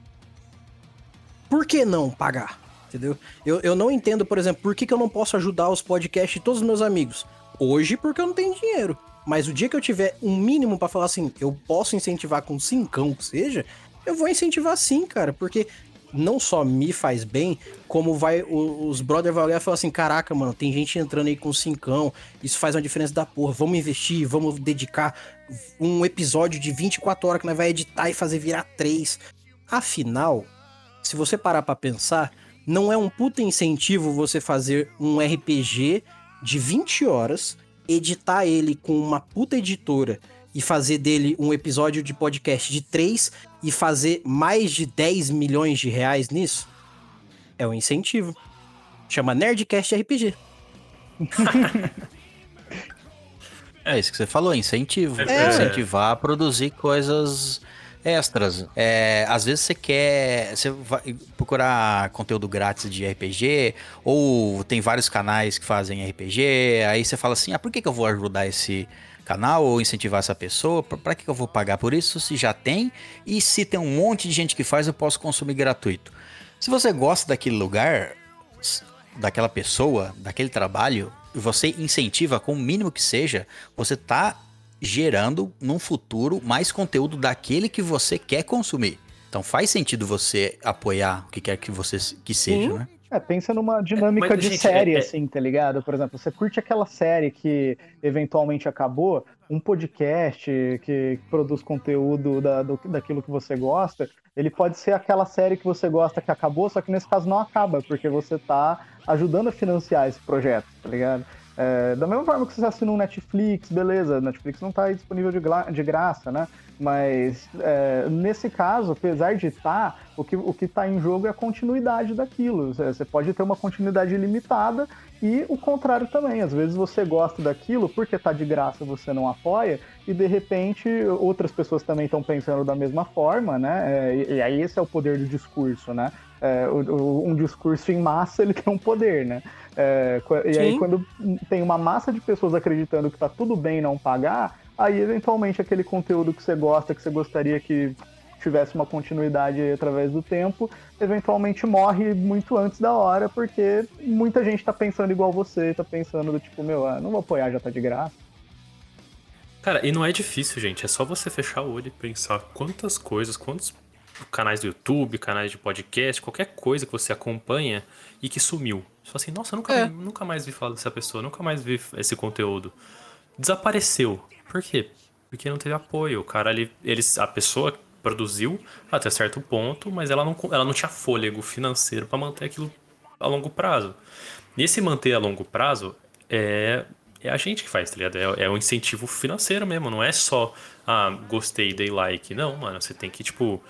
por que não pagar? Entendeu? Eu não entendo, por exemplo, por que eu não posso ajudar os podcasts de todos os meus amigos. Hoje, porque eu não tenho dinheiro. Mas o dia que eu tiver um mínimo pra falar assim, eu posso incentivar com 5 que seja, eu vou incentivar sim, cara, porque não só me faz bem, como vai os brothers vão olhar e falar assim, caraca, mano, tem gente entrando aí com 5, isso faz uma diferença da porra, vamos investir, vamos dedicar um episódio de 24 horas que nós vai editar e fazer virar 3. Afinal, se você parar pra pensar, não é um puta incentivo você fazer um RPG de 20 horas, editar ele com uma puta editora e fazer dele um episódio de podcast de 3 e fazer mais de 10 milhões de reais nisso? É um incentivo. Chama Nerdcast RPG. É isso que você falou, incentivo. É. Incentivar a produzir coisas extras. É, às vezes você quer, você vai procurar conteúdo grátis de RPG, ou tem vários canais que fazem RPG, aí você fala assim, ah, por que que eu vou ajudar esse canal ou incentivar essa pessoa? Pra que eu vou pagar por isso se já tem? E se tem um monte de gente que faz, eu posso consumir gratuito. Se você gosta daquele lugar, daquela pessoa, daquele trabalho, e você incentiva com o mínimo que seja, você tá gerando num futuro mais conteúdo daquele que você quer consumir. Então faz sentido você apoiar o que quer que você que seja, né? É, pensa numa dinâmica de gente, série, assim, tá ligado? Por exemplo, você curte aquela série que eventualmente acabou, um podcast que produz conteúdo daquilo que você gosta, ele pode ser aquela série que você gosta que acabou, só que nesse caso não acaba, porque você tá ajudando a financiar esse projeto, tá ligado? É, da mesma forma que você assina um Netflix, beleza, Netflix não tá aí disponível de graça, né? Mas nesse caso, apesar de estar, o que tá em jogo é a continuidade daquilo. Você pode ter uma continuidade limitada e o contrário também. Às vezes você gosta daquilo, porque tá de graça, você não apoia, e de repente outras pessoas também estão pensando da mesma forma, né? E aí esse é o poder do discurso, né? Um discurso em massa, ele tem um poder, né? E aí quando tem uma massa de pessoas acreditando que tá tudo bem não pagar, aí eventualmente aquele conteúdo que você gosta, que você gostaria que tivesse uma continuidade através do tempo, eventualmente morre muito antes da hora, porque muita gente tá pensando igual você, tá pensando do tipo, meu, não vou apoiar, já tá de graça. Cara, e não é difícil, gente, é só você fechar o olho e pensar quantas coisas, quantos canais do YouTube, canais de podcast, qualquer coisa que você acompanha e que sumiu. Você fala assim, nossa, nunca mais vi falar dessa pessoa, nunca mais vi esse conteúdo. Desapareceu. Por quê? Porque não teve apoio. O cara ali, a pessoa produziu até certo ponto, mas ela não tinha fôlego financeiro para manter aquilo a longo prazo. E esse manter a longo prazo é a gente que faz, tá ligado? É um incentivo financeiro mesmo, não é só, gostei, dei like. não, mano, você tem que, tipo...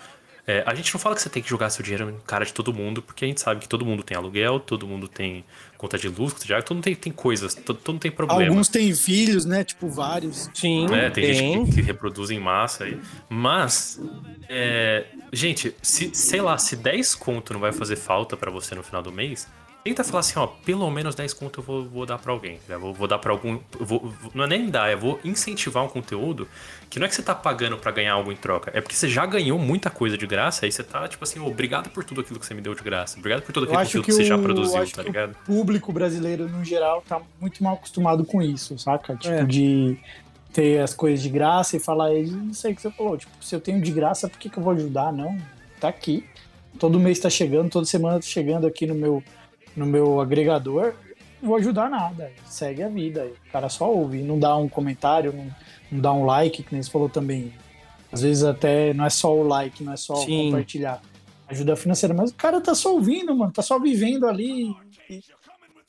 a gente não fala que você tem que jogar seu dinheiro na cara de todo mundo, porque a gente sabe que todo mundo tem aluguel, todo mundo tem conta de luz, todo mundo tem coisas, todo mundo tem problema. Alguns têm filhos, né? Tipo, vários. Sim, tem gente que reproduz em massa aí. Mas, gente, se 10 conto não vai fazer falta pra você no final do mês, tenta falar assim, ó, pelo menos 10 conto eu vou dar pra alguém, né? Vou dar pra algum... não é nem dar, eu vou incentivar um conteúdo que não é que você tá pagando pra ganhar algo em troca, é porque você já ganhou muita coisa de graça, aí você tá, tipo assim, obrigado por tudo aquilo que você me deu de graça, obrigado por todo aquele conteúdo que você já produziu, tá ligado? O público brasileiro, no geral, tá muito mal acostumado com isso, saca? Tipo, de ter as coisas de graça e falar, não sei o que você falou, tipo, se eu tenho de graça, por que que eu vou ajudar? Não, tá aqui. Todo mês tá chegando, toda semana tá chegando aqui no meu agregador, não vou ajudar nada, segue a vida, o cara só ouve, não dá um comentário, não dá um like, que nem você falou também, às vezes até não é só o like, não é só compartilhar, ajuda financeira, mas o cara tá só ouvindo, mano, tá só vivendo ali,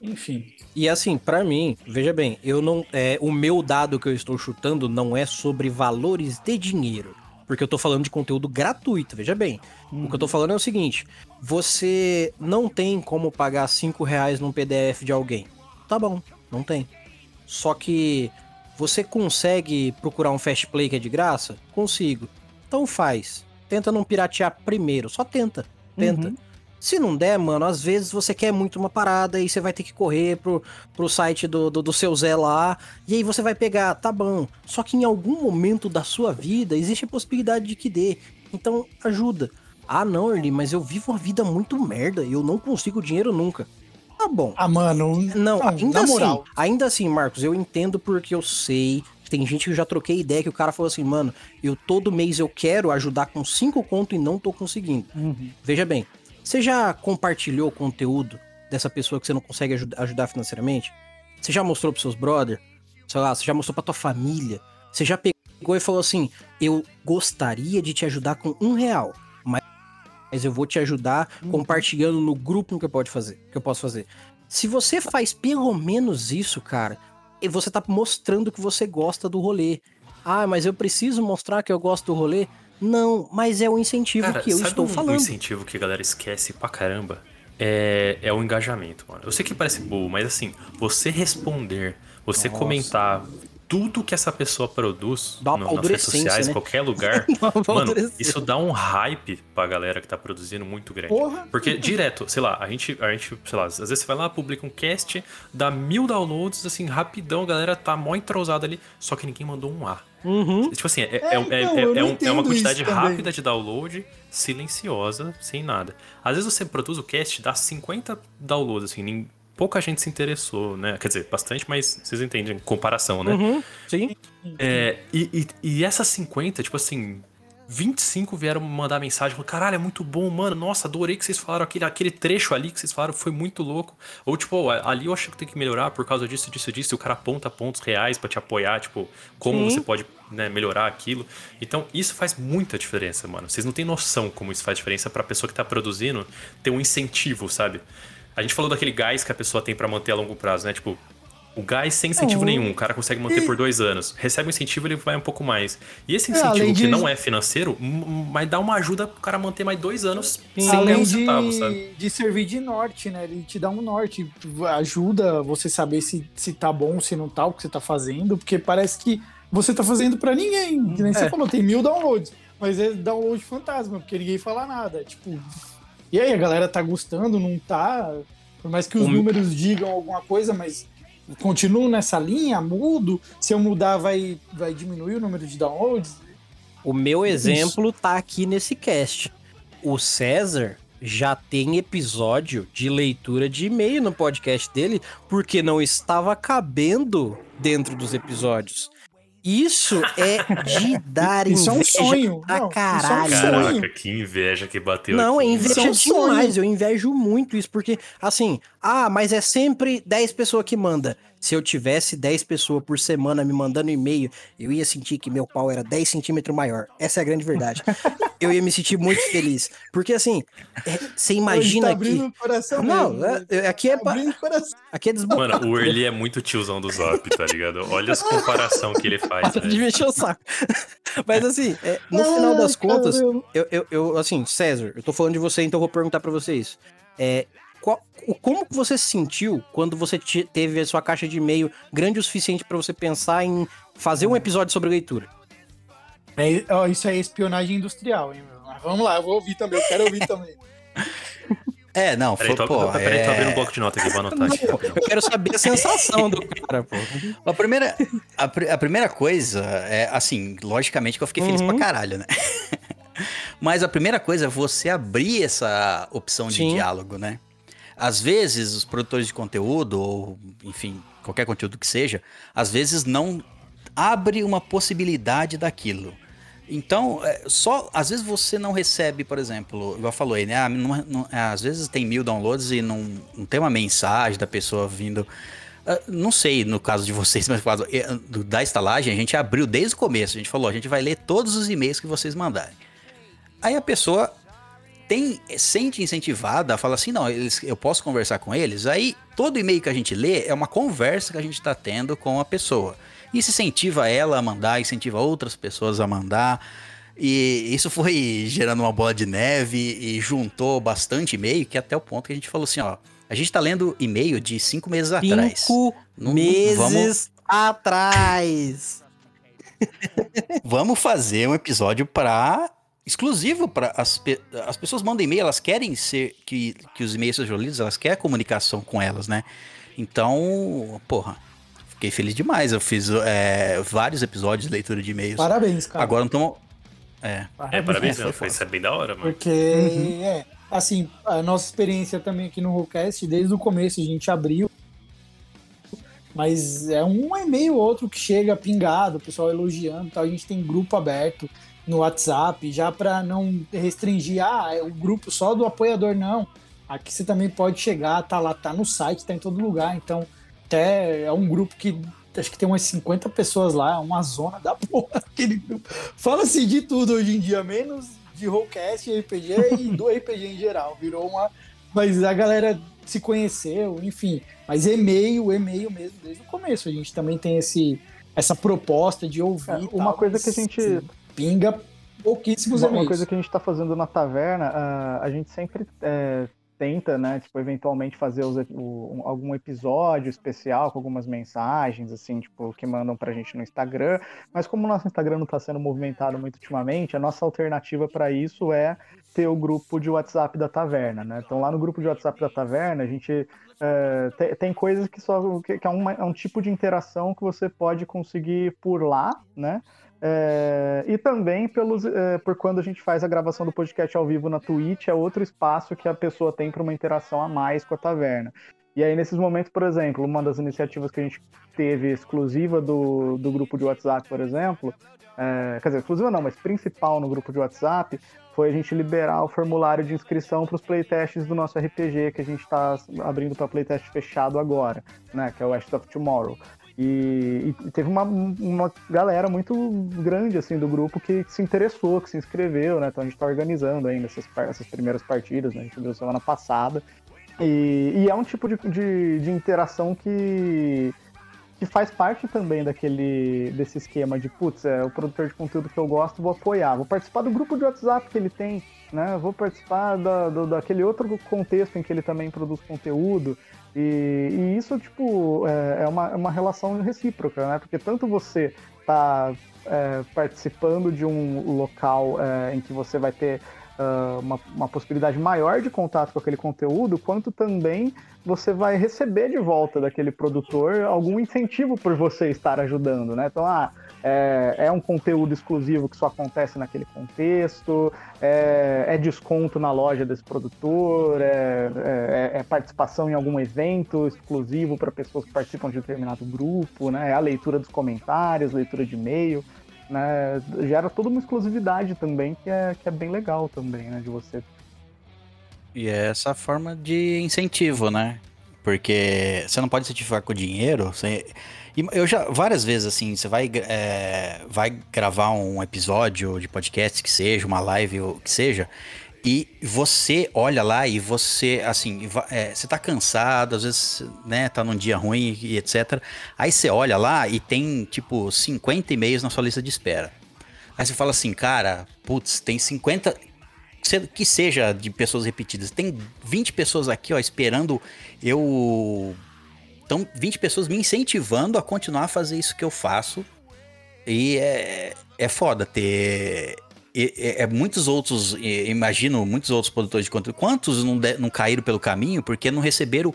enfim. E assim, pra mim, veja bem, eu não, o meu dado que eu estou chutando não é sobre valores de dinheiro, porque eu tô falando de conteúdo gratuito, veja bem. O que eu tô falando é o seguinte, você não tem como pagar R$5 num PDF de alguém. Tá bom, não tem. Só que você consegue procurar um fast play que é de graça? Consigo. Então faz. Tenta não piratear primeiro, só tenta. Se não der, mano, às vezes você quer muito uma parada e você vai ter que correr pro site do seu Zé lá, e aí você vai pegar, tá bom. Só que em algum momento da sua vida existe a possibilidade de que dê. Então ajuda. Ah não, Erli, mas eu vivo uma vida muito merda e eu não consigo dinheiro nunca. Tá bom. Ah, mano. Não, ainda assim, Marcos, eu entendo porque eu sei Tem gente que eu já troquei ideia que o cara falou assim, mano, eu todo mês eu quero ajudar com 5 conto e não tô conseguindo. Uhum. Veja bem, você já compartilhou o conteúdo dessa pessoa que você não consegue ajudar financeiramente? Você já mostrou pros seus brother? Sei lá, você já mostrou pra tua família? Você já pegou e falou assim, eu gostaria de te ajudar com R$1, mas eu vou te ajudar compartilhando no grupo que eu posso fazer. Se você faz pelo menos isso, cara, você tá mostrando que você gosta do rolê. Ah, mas eu preciso mostrar que eu gosto do rolê? Não, mas é o incentivo, cara, que eu estou falando. O incentivo que a galera esquece pra caramba é o engajamento, mano. Eu sei que parece bobo, mas assim, você responder, você comentar tudo que essa pessoa produz nas redes sociais, né? Qualquer lugar, mano, isso dá um hype pra galera que tá produzindo muito grande. Porra. Porque direto, sei lá, a gente, sei lá, às vezes você vai lá, publica um cast, dá 1000 downloads, assim, rapidão, a galera tá mó entrosada ali, só que ninguém mandou um A. Uhum. Tipo assim, é uma quantidade rápida de download, silenciosa, sem nada. Às vezes você produz o cast, dá 50 downloads, assim, pouca gente se interessou, né? Quer dizer, bastante, mas vocês entendem, comparação, né? Uhum, sim. E essas 50, tipo assim, 25 vieram mandar mensagem, falando, caralho, é muito bom, mano, nossa, adorei que vocês falaram, aquele trecho ali que vocês falaram foi muito louco. Ou tipo, ali eu acho que tem que melhorar por causa disso, e o cara aponta pontos reais pra te apoiar, tipo, como você pode, né, melhorar aquilo. Então, isso faz muita diferença, mano. Vocês não têm noção como isso faz diferença pra pessoa que tá produzindo ter um incentivo, sabe? A gente falou daquele gás que a pessoa tem pra manter a longo prazo, né? Tipo, o gás sem incentivo nenhum, o cara consegue manter por 2 anos. Recebe um incentivo, ele vai um pouco mais. E esse incentivo que não é financeiro, mas dá uma ajuda pro cara manter mais 2 anos sem ganhar um centavo, sabe? De servir de norte, né? Ele te dá um norte, ajuda você saber se tá bom, se não tá, o que você tá fazendo, porque parece que você tá fazendo pra ninguém. Que nem você falou, tem 1000 downloads, mas é download fantasma, porque ninguém fala nada, tipo... E aí, a galera tá gostando, não tá? Por mais que os números digam alguma coisa, mas continuo nessa linha, mudo. Se eu mudar, vai diminuir o número de downloads. O meu exemplo tá aqui nesse cast. O César já tem episódio de leitura de e-mail no podcast dele, porque não estava cabendo dentro dos episódios. Isso é de dar inveja. Isso é um sonho. Não, caralho. Isso é um sonho. Caraca, que inveja que bateu. Não, aqui. É inveja demais. Sonho. Eu invejo muito isso, porque, assim, mas é sempre 10 pessoas que manda. Se eu tivesse 10 pessoas por semana me mandando e-mail, eu ia sentir que meu pau era 10 centímetros maior. Essa é a grande verdade. Eu ia me sentir muito feliz. Porque, assim, você imagina que... Tá abrindo o coração. Não, aqui tá abrindo o coração. Aqui é desbotado. Mano, o Early é muito tiozão do Zap, tá ligado? Olha as comparação que ele faz. De mexer o saco. Mas, assim, no final das contas, eu, assim, César, eu tô falando de você, então eu vou perguntar pra você isso. Como que você se sentiu quando você teve a sua caixa de e-mail grande o suficiente pra você pensar em fazer um episódio sobre leitura? Isso é espionagem industrial, hein, meu? Mas vamos lá, eu vou ouvir também, eu quero ouvir também. Não, foi, pô... Peraí, tô abrindo um bloco de nota aqui, vou anotar. Eu quero saber a sensação do cara, pô. A primeira coisa é, assim, logicamente que eu fiquei feliz pra caralho, né? Mas a primeira coisa é você abrir essa opção de diálogo, né? Às vezes, os produtores de conteúdo, ou enfim, qualquer conteúdo que seja, às vezes não abre uma possibilidade daquilo. Então, às vezes você não recebe, por exemplo, igual eu falei, né? Às vezes tem 1000 downloads e não tem uma mensagem da pessoa vindo. Não sei no caso de vocês, mas no caso da estalagem, a gente abriu desde o começo. A gente falou, a gente vai ler todos os e-mails que vocês mandarem. Aí a pessoa sente incentivada, fala assim, não, eu posso conversar com eles. Aí todo e-mail que a gente lê é uma conversa que a gente está tendo com a pessoa. Isso incentiva ela a mandar, incentiva outras pessoas a mandar. E isso foi gerando uma bola de neve e juntou bastante e-mail, que até o ponto que a gente falou assim, ó, a gente tá lendo e-mail de 5 meses atrás. 5 meses atrás! Vamos fazer um episódio exclusivo para as pessoas mandam e-mail, elas querem que os e-mails sejam lidos, elas querem a comunicação com elas, né? Então, porra, fiquei feliz demais. Eu fiz vários episódios de leitura de e-mails. Parabéns, cara. Agora não tô... Parabéns. Foi bem da hora, mano. Porque, assim, a nossa experiência também aqui no Rollcast, desde o começo a gente abriu mas é um e-mail ou outro que chega pingado, o pessoal elogiando e tal. A gente tem grupo aberto no WhatsApp, já para não restringir, é o grupo só do apoiador, não. Aqui você também pode chegar, tá lá, tá no site, tá em todo lugar. Então, até é um grupo que acho que tem umas 50 pessoas lá, é uma zona da porra aquele grupo. Fala-se de tudo hoje em dia, menos de Roll Cast RPG e do RPG em geral. Virou uma... Mas a galera se conheceu, enfim. Mas e-mail mesmo, desde o começo. A gente também tem essa proposta de ouvir. Uma coisa que a gente... Pinga pouquíssimos amigos. Uma coisa que a gente tá fazendo na taverna, a gente sempre... tenta, né, tipo, eventualmente fazer algum episódio especial com algumas mensagens, assim, tipo, que mandam pra gente no Instagram, mas como o nosso Instagram não tá sendo movimentado muito ultimamente, a nossa alternativa pra isso é ter o grupo de WhatsApp da taverna, né, então lá no grupo de WhatsApp da taverna, a gente tem coisas que é um tipo de interação que você pode conseguir por lá, né, e também por quando a gente faz a gravação do podcast ao vivo na Twitch, é outro espaço que a pessoa tem para uma interação a mais com a taverna. E aí, nesses momentos, por exemplo, uma das iniciativas que a gente teve exclusiva do grupo de WhatsApp, por exemplo, quer dizer, exclusiva não, mas principal no grupo de WhatsApp, foi a gente liberar o formulário de inscrição para os playtests do nosso RPG, que a gente está abrindo para playtest fechado agora, né, que é o Ashes of Tomorrow. E teve uma galera muito grande, assim, do grupo que se interessou, que se inscreveu, né? Então a gente tá organizando ainda essas primeiras partidas, né? A gente viu semana passada. E é um tipo de interação que faz parte também desse esquema de, o produtor de conteúdo que eu gosto, vou apoiar. Vou participar do grupo de WhatsApp que ele tem, né? Vou participar daquele outro contexto em que ele também produz conteúdo. E isso, tipo, é uma relação recíproca, né? Porque tanto você tá participando de um local em que você vai ter uma possibilidade maior de contato com aquele conteúdo, quanto também você vai receber de volta daquele produtor algum incentivo por você estar ajudando, né? Então, é um conteúdo exclusivo que só acontece naquele contexto, é desconto na loja desse produtor, é participação em algum evento exclusivo para pessoas que participam de um determinado grupo, né? É a leitura dos comentários, leitura de e-mail, né? Gera toda uma exclusividade também, que é bem legal também, né, de você. E é essa forma de incentivo, né? Porque você não pode incentivar com dinheiro, você... Eu já, várias vezes, assim, você vai gravar um episódio de podcast que seja, uma live que seja, e você olha lá e você, assim, você tá cansado, às vezes, né, tá num dia ruim e etc. Aí você olha lá e tem, tipo, 50 e-mails na sua lista de espera. Aí você fala assim, cara, tem 50... que seja de pessoas repetidas. Tem 20 pessoas aqui, ó, esperando eu... Então, 20 pessoas me incentivando a continuar a fazer isso que eu faço. E é foda ter... muitos outros, imagino, muitos outros produtores de conteúdo. Quantos não caíram pelo caminho porque não receberam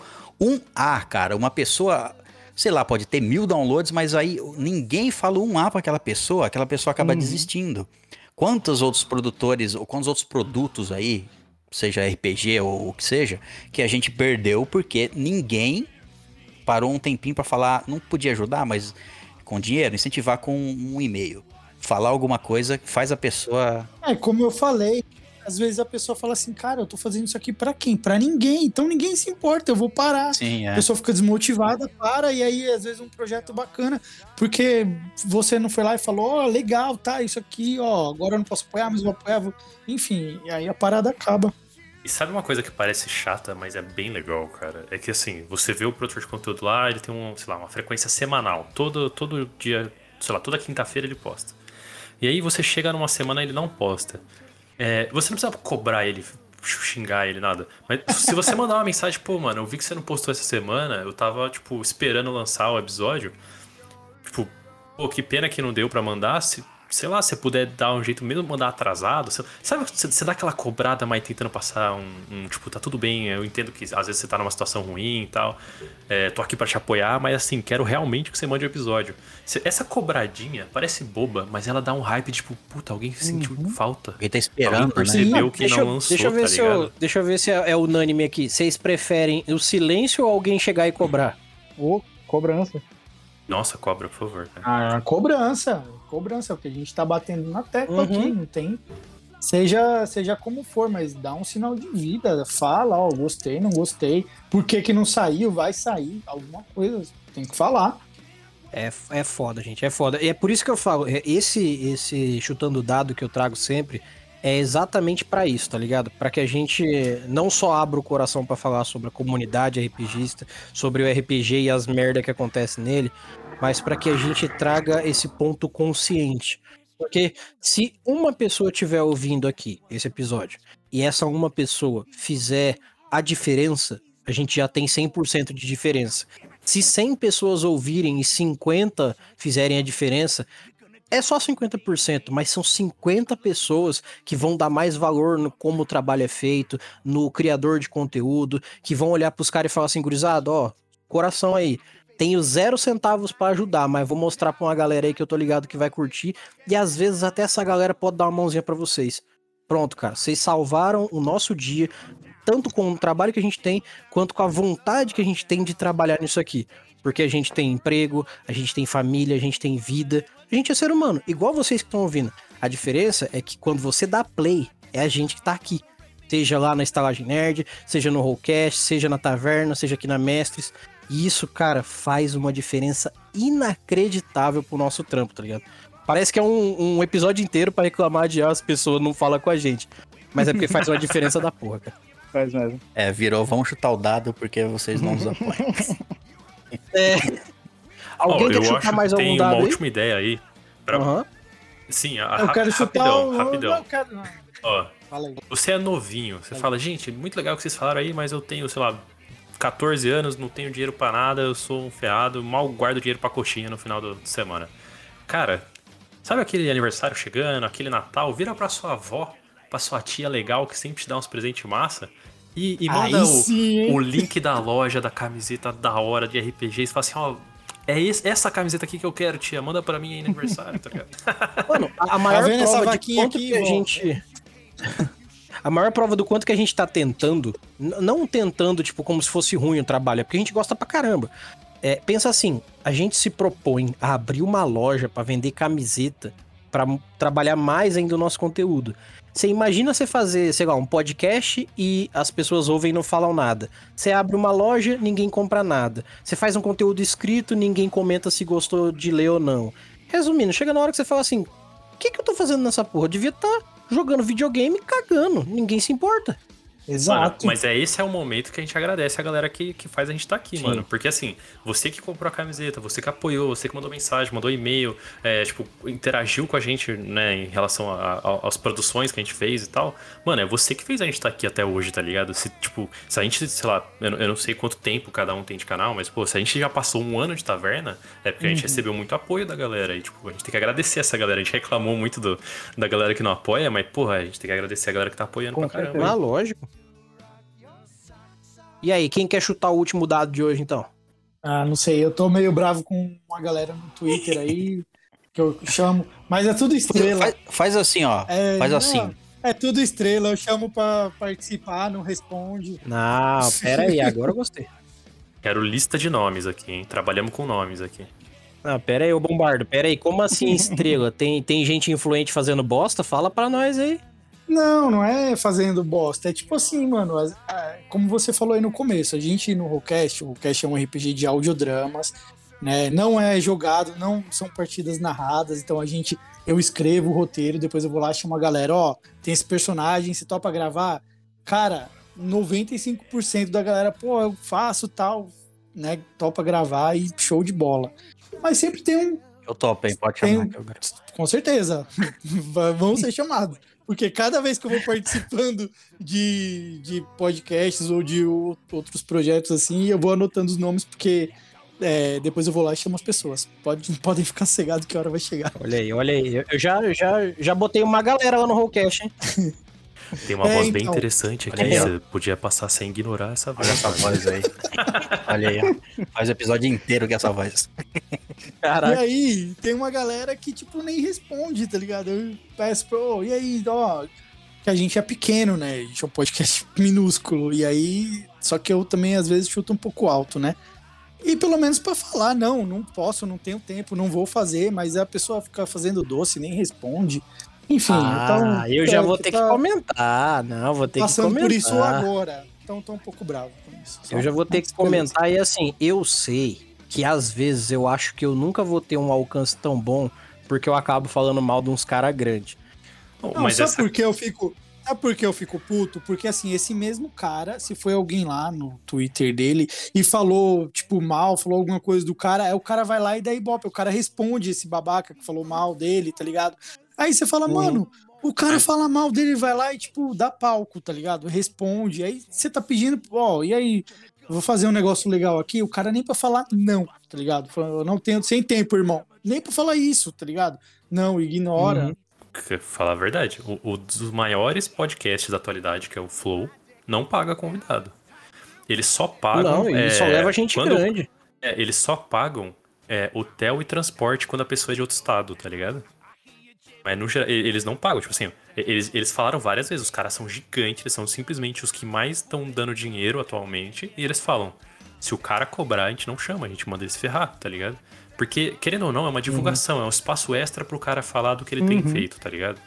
cara? Uma pessoa, sei lá, pode ter 1000 downloads, mas aí ninguém fala para aquela pessoa acaba desistindo. Quantos outros produtores, ou quantos outros produtos aí, seja RPG ou o que seja, que a gente perdeu porque ninguém... parou um tempinho pra falar, não podia ajudar, mas com dinheiro, incentivar com um e-mail. Falar alguma coisa que faz a pessoa... como eu falei, às vezes a pessoa fala assim, cara, eu tô fazendo isso aqui pra quem? Pra ninguém, então ninguém se importa, eu vou parar. Sim, A pessoa fica desmotivada, para, e aí às vezes um projeto bacana, porque você não foi lá e falou, legal, tá, isso aqui, agora eu não posso apoiar, mas eu vou apoiar, enfim, e aí a parada acaba. E sabe uma coisa que parece chata, mas é bem legal, cara? É que, assim, você vê o produtor de conteúdo lá, ele tem uma frequência semanal. Todo dia, toda quinta-feira ele posta. E aí você chega numa semana e ele não posta. Você não precisa cobrar ele, xingar ele, nada. Mas se você mandar uma mensagem, pô, mano, eu vi que você não postou essa semana, eu tava, tipo, esperando lançar o episódio. Tipo, pô, que pena que não deu pra mandar, sei lá, se você puder dar um jeito, mesmo mandar atrasado, sabe, você dá aquela cobrada, mas tentando passar tipo, tá tudo bem, eu entendo que às vezes você tá numa situação ruim e tal, tô aqui pra te apoiar, mas assim, quero realmente que você mande um episódio. Essa cobradinha parece boba, mas ela dá um hype, tipo, alguém sentiu falta. Alguém tá esperando, alguém percebeu, né? Que não lançou, deixa eu ver se é unânime aqui. Vocês preferem o silêncio ou alguém chegar e cobrar? Cobrança. Nossa, cobra, por favor. Cara. Ah, cobrança, é o que a gente tá batendo na tecla aqui, não tem... Seja como for, mas dá um sinal de vida, fala, ó, gostei, não gostei, por que que não saiu, vai sair, alguma coisa, tem que falar. É foda, gente, é foda. E é por isso que eu falo, esse chutando dado que eu trago sempre é exatamente pra isso, tá ligado? Pra que a gente não só abra o coração pra falar sobre a comunidade RPGista, sobre o RPG e as merdas que acontecem nele, mas pra que a gente traga esse ponto consciente. Porque se uma pessoa estiver ouvindo aqui esse episódio e essa uma pessoa fizer a diferença, a gente já tem 100% de diferença. Se 100 pessoas ouvirem e 50 fizerem a diferença, é só 50%, mas são 50 pessoas que vão dar mais valor no como o trabalho é feito, no criador de conteúdo, que vão olhar pros caras e falar assim, gurizada, ó, coração aí. Tenho 0 centavos pra ajudar, mas vou mostrar pra uma galera aí que eu tô ligado que vai curtir. E às vezes até essa galera pode dar uma mãozinha pra vocês. Pronto, cara. Vocês salvaram o nosso dia, tanto com o trabalho que a gente tem, quanto com a vontade que a gente tem de trabalhar nisso aqui. Porque a gente tem emprego, a gente tem família, a gente tem vida. A gente é ser humano, igual vocês que estão ouvindo. A diferença é que quando você dá play, é a gente que tá aqui. Seja lá na Estalagem Nerd, seja no Roll Cast, seja na Taverna, seja aqui na Mestres... E isso, cara, faz uma diferença inacreditável pro nosso trampo, tá ligado? Parece que é um episódio inteiro pra reclamar de as pessoas não falam com a gente. Mas é porque faz uma diferença da porra, cara. Faz mesmo. É, virou, vamos chutar o dado porque vocês não nos apoiam. É. Alguém quer chutar mais algum dado aí? Eu acho que tem uma última ideia aí. Pra... Uhum. Sim, rapidão. Ó, você é novinho, você fala, gente, muito legal o que vocês falaram aí, mas eu tenho, sei lá... 14 anos, não tenho dinheiro pra nada, eu sou um ferrado, mal guardo dinheiro pra coxinha no final da semana. Cara, sabe aquele aniversário chegando, aquele Natal? Vira pra sua avó, pra sua tia legal, que sempre te dá uns presentes massa, e manda o link da loja, da camiseta da hora de RPG, e fala assim, ó, é essa camiseta aqui que eu quero, tia, manda pra mim aí no aniversário, tá ligado? Mano, a maior prova de quanto que a gente... A maior prova do quanto que a gente tá tentando, não tentando, tipo, como se fosse ruim o trabalho, é porque a gente gosta pra caramba. É, pensa assim, a gente se propõe a abrir uma loja pra vender camiseta, pra trabalhar mais ainda o nosso conteúdo. Você imagina você fazer, sei lá, um podcast e as pessoas ouvem e não falam nada. Você abre uma loja, ninguém compra nada. Você faz um conteúdo escrito, ninguém comenta se gostou de ler ou não. Resumindo, chega na hora que você fala assim, o que eu tô fazendo nessa porra? Eu devia estar... jogando videogame, cagando, ninguém se importa. Exato. Mano, mas esse é o momento que a gente agradece a galera que faz a gente estar aqui, sim, mano. Porque assim, você que comprou a camiseta, você que apoiou, você que mandou mensagem, mandou e-mail, interagiu com a gente, né, em relação às produções que a gente fez e tal. Mano, é você que fez a gente estar aqui até hoje, tá ligado? Se a gente, sei lá, eu não sei quanto tempo cada um tem de canal, mas pô, se a gente já passou 1 ano de taverna, é porque a gente recebeu muito apoio da galera. E tipo, a gente tem que agradecer essa galera. A gente reclamou muito da galera que não apoia, mas porra, a gente tem que agradecer a galera que tá apoiando pra caramba. Ah, lógico. E aí, quem quer chutar o último dado de hoje, então? Ah, não sei, eu tô meio bravo com uma galera no Twitter aí, que eu chamo, mas é tudo estrela. Faz assim, ó, assim. É tudo estrela, eu chamo pra participar, não responde. Não, pera aí, agora eu gostei. Quero lista de nomes aqui, hein, trabalhamos com nomes aqui. Não, pera aí, ô Bombardo, pera aí, como assim estrela? Tem gente influente fazendo bosta? Fala pra nós aí. Não é fazendo bosta, é tipo assim, mano, como você falou aí no começo, a gente no Rollcast, o Rollcast é um RPG de audiodramas, né, não é jogado, não são partidas narradas, então eu escrevo o roteiro, depois eu vou lá e chamo a galera, ó, tem esse personagem, você topa gravar? Cara, 95% da galera, pô, eu faço tal, né, topa gravar e show de bola, mas sempre tem um... Eu topo, hein, pode chamar. Com certeza, vão ser chamados. Porque cada vez que eu vou participando de podcasts ou de outros projetos assim, eu vou anotando os nomes, porque depois eu vou lá e chamo as pessoas. Podem ficar cegados que a hora vai chegar. Olha aí. Eu já botei uma galera lá no Rollcast, hein? Tem uma voz bem interessante aqui. Aí, você podia passar sem ignorar essa voz. Olha essa voz aí. Olha aí, ó. Faz o episódio inteiro com essa voz. Caraca. E aí, tem uma galera que, tipo, nem responde, tá ligado? Eu peço pra... Oh, e aí, ó... Que a gente é pequeno, né? A gente é um podcast minúsculo. E aí... Só que eu também, às vezes, chuto um pouco alto, né? E pelo menos pra falar, não posso, não tenho tempo, não vou fazer, mas a pessoa fica fazendo doce, nem responde. Enfim, então... eu já vou ter que comentar, vou ter que comentar. Passando por isso agora, então tô um pouco bravo com isso. Eu já vou ter que comentar e assim, eu sei que às vezes eu acho que eu nunca vou ter um alcance tão bom porque eu acabo falando mal de uns caras grandes. Não, sabe por que eu fico... Sabe por que eu fico puto? Porque, assim, esse mesmo cara, se foi alguém lá no Twitter dele e falou, tipo, mal, falou alguma coisa do cara, aí o cara vai lá e dá ibope, o cara responde esse babaca que falou mal dele, tá ligado? Aí você fala, mano, o cara fala mal dele, vai lá e, tipo, dá palco, tá ligado? Responde, aí você tá pedindo, e aí, vou fazer um negócio legal aqui, o cara nem pra falar não, tá ligado? Falando, eu não tenho, sem tempo, irmão, nem pra falar isso, tá ligado? Não, ignora, falar a verdade, um dos maiores podcasts da atualidade, que é o Flow, não paga convidado. Eles só pagam... Não, eles só levam gente grande. Eles só pagam hotel e transporte quando a pessoa é de outro estado, tá ligado? Mas no geral, eles não pagam, tipo assim, eles falaram várias vezes, os caras são gigantes, eles são simplesmente os que mais estão dando dinheiro atualmente, e eles falam, se o cara cobrar, a gente não chama, a gente manda ele se ferrar, tá ligado? Porque, querendo ou não, é uma divulgação, é um espaço extra pro cara falar do que ele tem feito, tá ligado?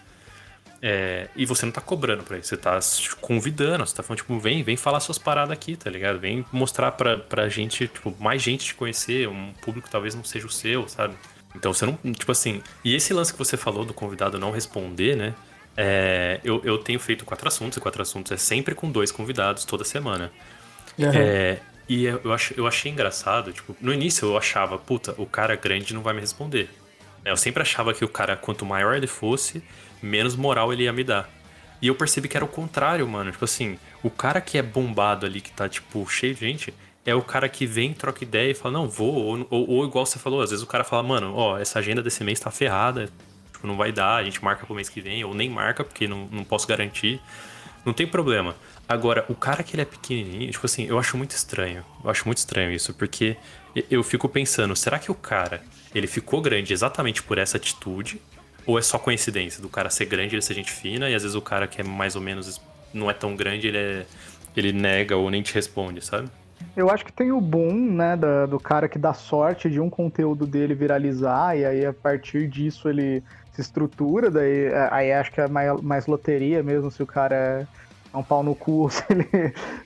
E você não tá cobrando pra isso, você tá convidando, você tá falando, tipo, vem falar suas paradas aqui, tá ligado? Vem mostrar pra gente, tipo, mais gente te conhecer, um público talvez não seja o seu, sabe? Então você não, tipo assim... E esse lance que você falou do convidado não responder, né? Eu tenho feito 4 assuntos, e 4 assuntos é sempre com 2 convidados toda semana. E eu achei engraçado, tipo, no início eu achava, puta, o cara grande não vai me responder. Eu sempre achava que o cara, quanto maior ele fosse, menos moral ele ia me dar. E eu percebi que era o contrário, mano. Tipo assim, o cara que é bombado ali, que tá, tipo, cheio de gente, é o cara que vem, troca ideia e fala, não, vou. Ou igual você falou, às vezes o cara fala, mano, essa agenda desse mês tá ferrada, tipo, não vai dar, a gente marca pro mês que vem, ou nem marca, porque não posso garantir. Não tem problema. Agora, o cara que ele é pequenininho, tipo assim, eu acho muito estranho. Eu acho muito estranho isso, porque eu fico pensando, será que o cara, ele ficou grande exatamente por essa atitude? Ou é só coincidência do cara ser grande, ele ser gente fina, e às vezes o cara que é mais ou menos, não é tão grande, ele nega ou nem te responde, sabe? Eu acho que tem o boom, né, do cara que dá sorte de um conteúdo dele viralizar, e aí a partir disso ele... estrutura, daí aí acho que é mais loteria mesmo, se o cara é um pau no cu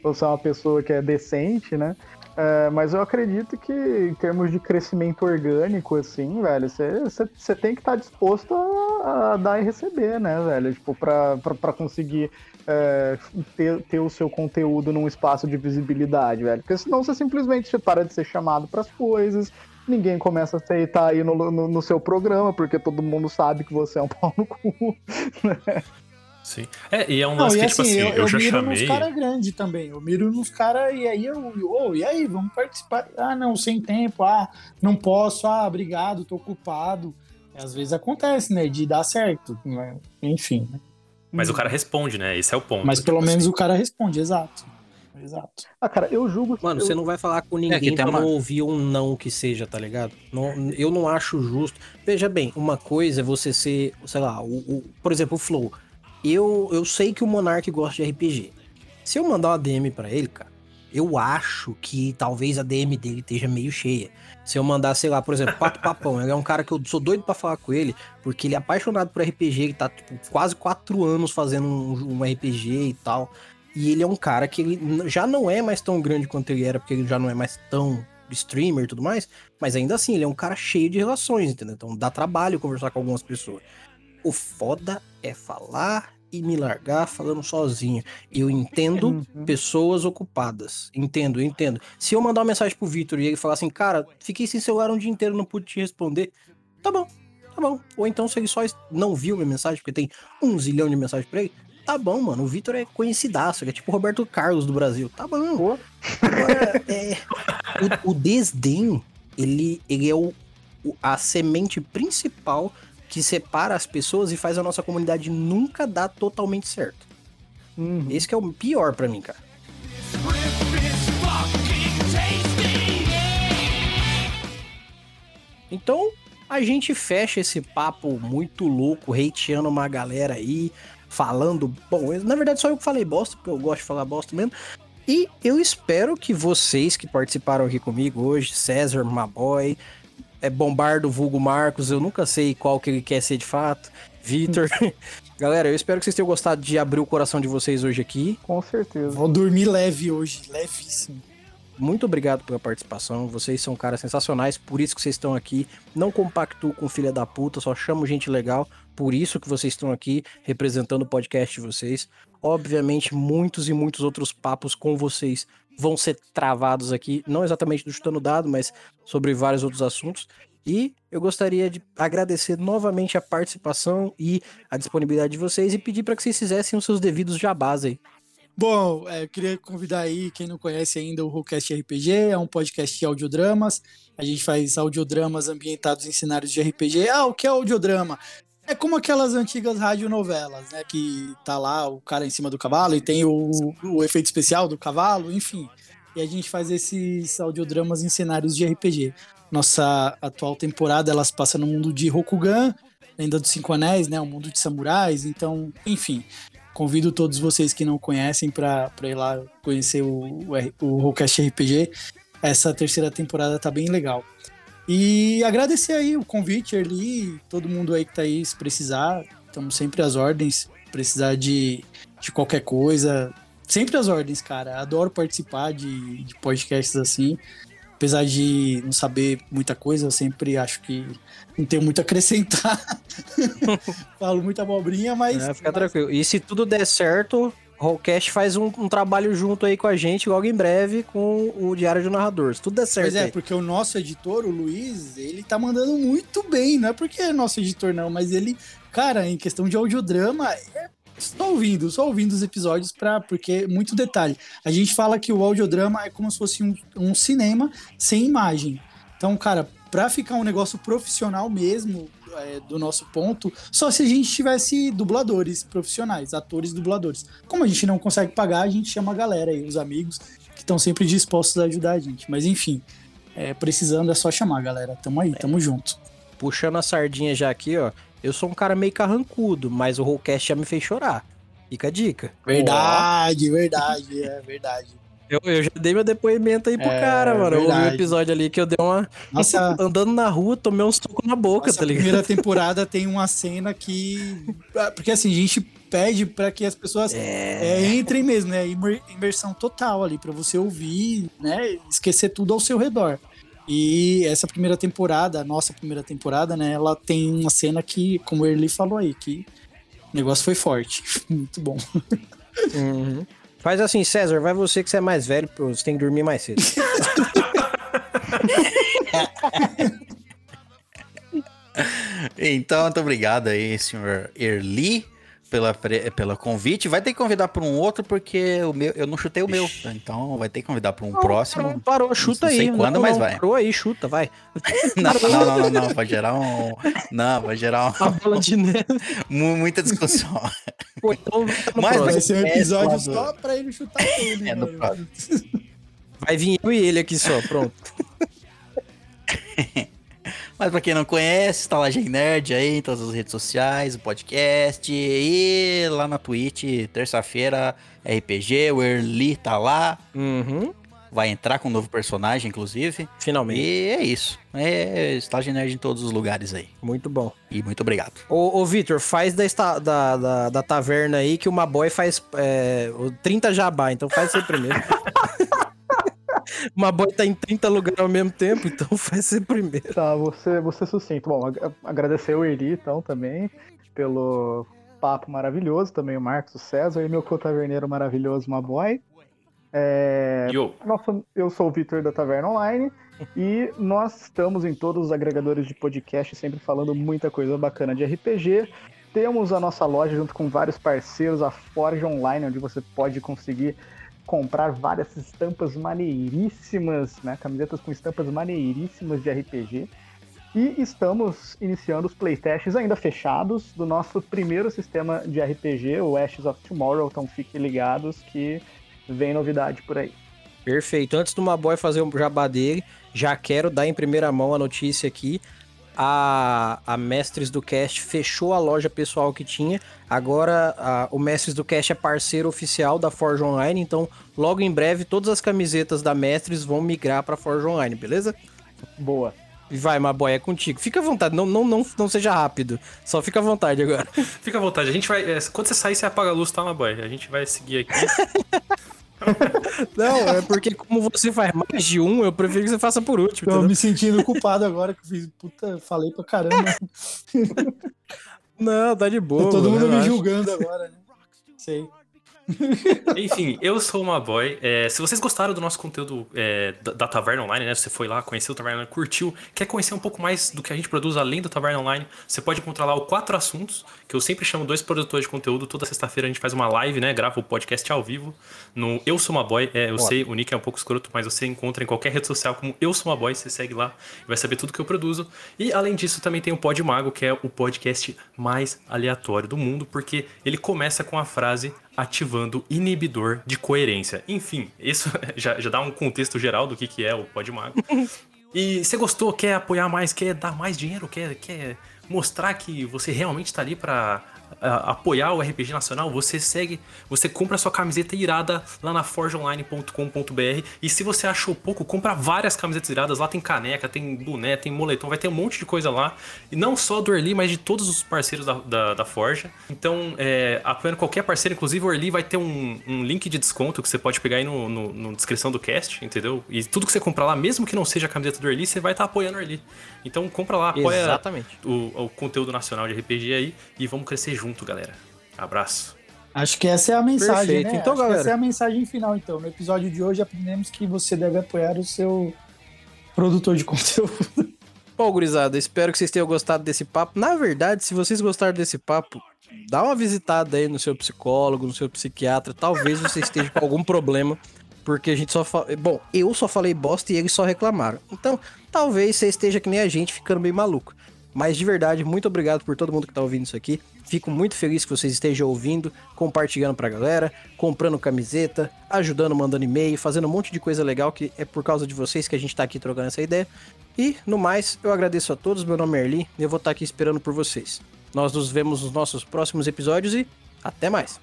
ou se é uma pessoa que é decente, né? Mas eu acredito que em termos de crescimento orgânico, assim, velho, você tem que estar disposto a dar e receber, né, velho? Tipo, pra conseguir ter o seu conteúdo num espaço de visibilidade, velho. Porque senão você simplesmente para de ser chamado pras coisas, ninguém começa a aceitar aí no seu programa, porque todo mundo sabe que você é um pau no cu, né? Sim. E é um lance que, tipo assim, eu já chamei... Eu miro nos caras grandes também, eu miro nos caras e aí e aí, vamos participar? Ah, não, sem tempo, não posso, obrigado, tô ocupado. E às vezes acontece, né, de dar certo, né? Enfim, né? Mas o cara responde, né, esse é o ponto. Mas tipo, pelo menos assim, o cara responde, exato. Cara, eu julgo... Mano, você não vai falar com ninguém pra não ouvir um não que seja, tá ligado? Não, eu não acho justo. Veja bem, uma coisa é você ser, sei lá, por exemplo, o Flow. Eu sei que o Monark gosta de RPG. Se eu mandar uma DM pra ele, cara, eu acho que talvez a DM dele esteja meio cheia. Se eu mandar, sei lá, por exemplo, Pato Papão, ele é um cara que eu sou doido pra falar com ele, porque ele é apaixonado por RPG, ele tá tipo, quase 4 anos fazendo um RPG e tal... E ele é um cara que ele já não é mais tão grande quanto ele era, porque ele já não é mais tão streamer e tudo mais, mas ainda assim, ele é um cara cheio de relações, entendeu? Então dá trabalho conversar com algumas pessoas. O foda é falar e me largar falando sozinho. Eu entendo pessoas ocupadas, entendo. Se eu mandar uma mensagem pro Vitor e ele falar assim, cara, fiquei sem celular um dia inteiro, não pude te responder, tá bom. Ou então se ele só não viu minha mensagem, porque tem 1 zilhão de mensagens pra ele, tá bom, mano, o Vitor é conhecidaço, ele é tipo o Roberto Carlos do Brasil, tá bom. Agora, o desdém, ele é a semente principal que separa as pessoas e faz a nossa comunidade nunca dar totalmente certo. Esse que é o pior pra mim, cara. Então, a gente fecha esse papo muito louco, hateando uma galera aí, falando, bom, na verdade só eu que falei bosta, porque eu gosto de falar bosta mesmo, E eu espero que vocês que participaram aqui comigo hoje, César, Maboy, Bombardo, vulgo Marcos, eu nunca sei qual que ele quer ser de fato, Vitor. Galera, eu espero que vocês tenham gostado de abrir o coração de vocês hoje aqui. Com certeza. Vou dormir leve hoje, levíssimo. Muito obrigado pela participação, vocês são caras sensacionais, por isso que vocês estão aqui. Não compactuo com filha da puta, só chamo gente legal, por isso que vocês estão aqui representando o podcast de vocês. Obviamente, muitos e muitos outros papos com vocês vão ser travados aqui, não exatamente do Chutando Dado, mas sobre vários outros assuntos. E eu gostaria de agradecer novamente a participação e a disponibilidade de vocês e pedir para que vocês fizessem os seus devidos jabás aí. Bom, eu queria convidar aí, quem não conhece ainda, o Whole Cash RPG, é um podcast de audiodramas. A gente faz audiodramas ambientados em cenários de RPG. Ah, o que é audiodrama? É como aquelas antigas radionovelas, né? Que tá lá o cara em cima do cavalo e tem o efeito especial do cavalo, enfim. E a gente faz esses audiodramas em cenários de RPG. Nossa atual temporada, ela se passa no mundo de Rokugan, Lenda dos Cinco Anéis, né? Um mundo de samurais, então, enfim... Convido todos vocês que não conhecem para ir lá conhecer o Roll Cast RPG. Essa terceira temporada tá bem legal. E agradecer aí o convite, Erli, todo mundo aí que tá aí, se precisar. Estamos sempre às ordens, precisar de qualquer coisa. Sempre às ordens, cara. Adoro participar de podcasts assim. Apesar de não saber muita coisa, eu sempre acho que não tenho muito a acrescentar. Falo muita abobrinha, mas... É, fica tranquilo. E se tudo der certo, o Rollcast faz um trabalho junto aí com a gente, logo em breve, com o Diário do Narrador. Se tudo der certo. Pois é, aí. Porque o nosso editor, o Luiz, ele tá mandando muito bem. Não é porque é nosso editor, não, mas ele... Cara, em questão de audiodrama... Só ouvindo os episódios, porque muito detalhe. A gente fala que o audiodrama é como se fosse um cinema sem imagem. Então, cara, pra ficar um negócio profissional mesmo, do nosso ponto, só se a gente tivesse dubladores profissionais, atores dubladores. Como a gente não consegue pagar, a gente chama a galera aí, os amigos, que estão sempre dispostos a ajudar a gente. Mas enfim, precisando é só chamar, galera. Tamo aí, tamo junto. Puxando a sardinha já aqui, ó. Eu sou um cara meio carrancudo, mas o Rollcast já me fez chorar. Fica a dica. Verdade, é verdade. Eu já dei meu depoimento aí pro cara, mano. Verdade. Eu ouvi um episódio ali que eu dei uma... Nossa. Andando na rua, tomei uns tocos na boca, nossa, tá ligado? Na primeira temporada tem uma cena que... Porque assim, a gente pede pra que as pessoas entrem mesmo, né? Imersão total ali, pra você ouvir, né? Esquecer tudo ao seu redor. E essa primeira temporada, a nossa primeira temporada, né? Ela tem uma cena que, como o Erli falou aí, que o negócio foi forte. Muito bom. Uhum. Faz assim, César, vai você que você é mais velho, você tem que dormir mais cedo. Então, muito obrigado aí, senhor Erli, pela convite. Vai ter que convidar para um outro, porque o meu, eu não chutei o meu. Então vai ter que convidar para um próximo. Parou, chuta aí. Não sei aí, quando, não, mas vai. Parou aí, chuta, vai. Não. Vai gerar um... Uma bola de neve. Muita discussão. Pô, então mas vai ser um episódio só para ele chutar ele. No próximo. Vai vir eu e ele aqui só, pronto. Mas pra quem não conhece, Estalagem Nerd aí em todas as redes sociais, o podcast e lá na Twitch, terça-feira, RPG, o Erli tá lá. Uhum. Vai entrar com um novo personagem, inclusive. Finalmente. E é isso. É Estalagem Nerd em todos os lugares aí. Muito bom. E muito obrigado. Ô Vitor, faz da taverna aí que o Maboy faz 30 jabá, então faz você primeiro. Uma boia tá em 30 lugares ao mesmo tempo, então faz ser primeiro. Tá, você sucinto. Bom, agradecer o Erli, então, também, pelo papo maravilhoso, também o Marcos, o César e meu co-taverneiro maravilhoso, uma boia. Eu sou o Vitor da Taverna Online e nós estamos em todos os agregadores de podcast sempre falando muita coisa bacana de RPG. Temos a nossa loja junto com vários parceiros, a Forge Online, onde você pode conseguir comprar várias estampas maneiríssimas, né? Camisetas com estampas maneiríssimas de RPG. E estamos iniciando os playtests ainda fechados do nosso primeiro sistema de RPG, o Ashes of Tomorrow. Então fiquem ligados que vem novidade por aí. Perfeito. Antes do Maboy fazer um jabá dele, já quero dar em primeira mão a notícia aqui. a Mestres do Cast fechou a loja pessoal que tinha. Agora o Mestres do Cast é parceiro oficial da Forge Online, então logo em breve todas as camisetas da Mestres vão migrar pra Forge Online, beleza? Boa. Vai, Maboy, é contigo. Fica à vontade, não seja rápido. Só fica à vontade agora. Fica à vontade. A gente vai... Quando você sair, você apaga a luz, tá, Maboy? A gente vai seguir aqui. Não, é porque como você faz mais de um, eu prefiro que você faça por último. Tô me sentindo culpado agora que eu fiz... Puta, falei pra caramba. Não, tá de boa. Tá todo mundo me julgando agora, né? Sei. Enfim, eu sou uma boy. Se vocês gostaram do nosso conteúdo da Taverna Online, né? Você foi lá, conheceu o Taverna Online, curtiu, quer conhecer um pouco mais do que a gente produz além da Taverna Online, você pode encontrar lá o Quatro Assuntos, que eu sempre chamo dois produtores de conteúdo. Toda sexta-feira a gente faz uma live, né? Grava o podcast ao vivo no Eu Sou Uma Boy. Eu sei, o nick é um pouco escroto, mas você encontra em qualquer rede social como Eu Sou Uma Boy, você segue lá e vai saber tudo que eu produzo. E além disso, também tem o Pod Mago, que é o podcast mais aleatório do mundo, porque ele começa com a frase... ativando inibidor de coerência. Enfim, isso já dá um contexto geral do que é o Pod Mago. E você gostou, quer apoiar mais, quer dar mais dinheiro, quer mostrar que você realmente está ali para apoiar o RPG Nacional, você compra sua camiseta irada lá na forgeonline.com.br. E se você achou pouco, compra várias camisetas iradas. Lá tem caneca, tem boné, tem moletom, vai ter um monte de coisa lá. E não só do Erli, mas de todos os parceiros da Forja. Então, apoiando qualquer parceiro, inclusive o Erli, vai ter um link de desconto que você pode pegar aí na descrição do cast, entendeu? E tudo que você comprar lá, mesmo que não seja a camiseta do Erli, você vai estar apoiando o Erli. Então, compra lá, apoia o conteúdo nacional de RPG aí e vamos crescer junto, galera. Abraço. Acho que essa é a mensagem. Perfeito, né? Então, acho galera, que essa é a mensagem final, então. No episódio de hoje aprendemos que você deve apoiar o seu produtor de conteúdo. Bom, gurizada, espero que vocês tenham gostado desse papo. Na verdade, se vocês gostaram desse papo, dá uma visitada aí no seu psicólogo, no seu psiquiatra. Talvez você esteja com algum problema, porque a gente só fala... Bom, eu só falei bosta e eles só reclamaram. Então, talvez você esteja que nem a gente, ficando bem maluco. Mas de verdade, muito obrigado por todo mundo que tá ouvindo isso aqui. Fico muito feliz que vocês estejam ouvindo, compartilhando pra galera, comprando camiseta, ajudando, mandando e-mail, fazendo um monte de coisa legal, que é por causa de vocês que a gente tá aqui trocando essa ideia. E, no mais, eu agradeço a todos. Meu nome é Erli e eu vou estar aqui esperando por vocês. Nós nos vemos nos nossos próximos episódios e até mais!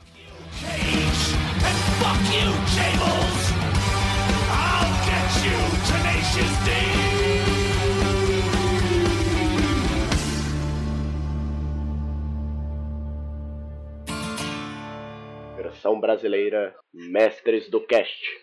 Brasileira Mestres do Cast.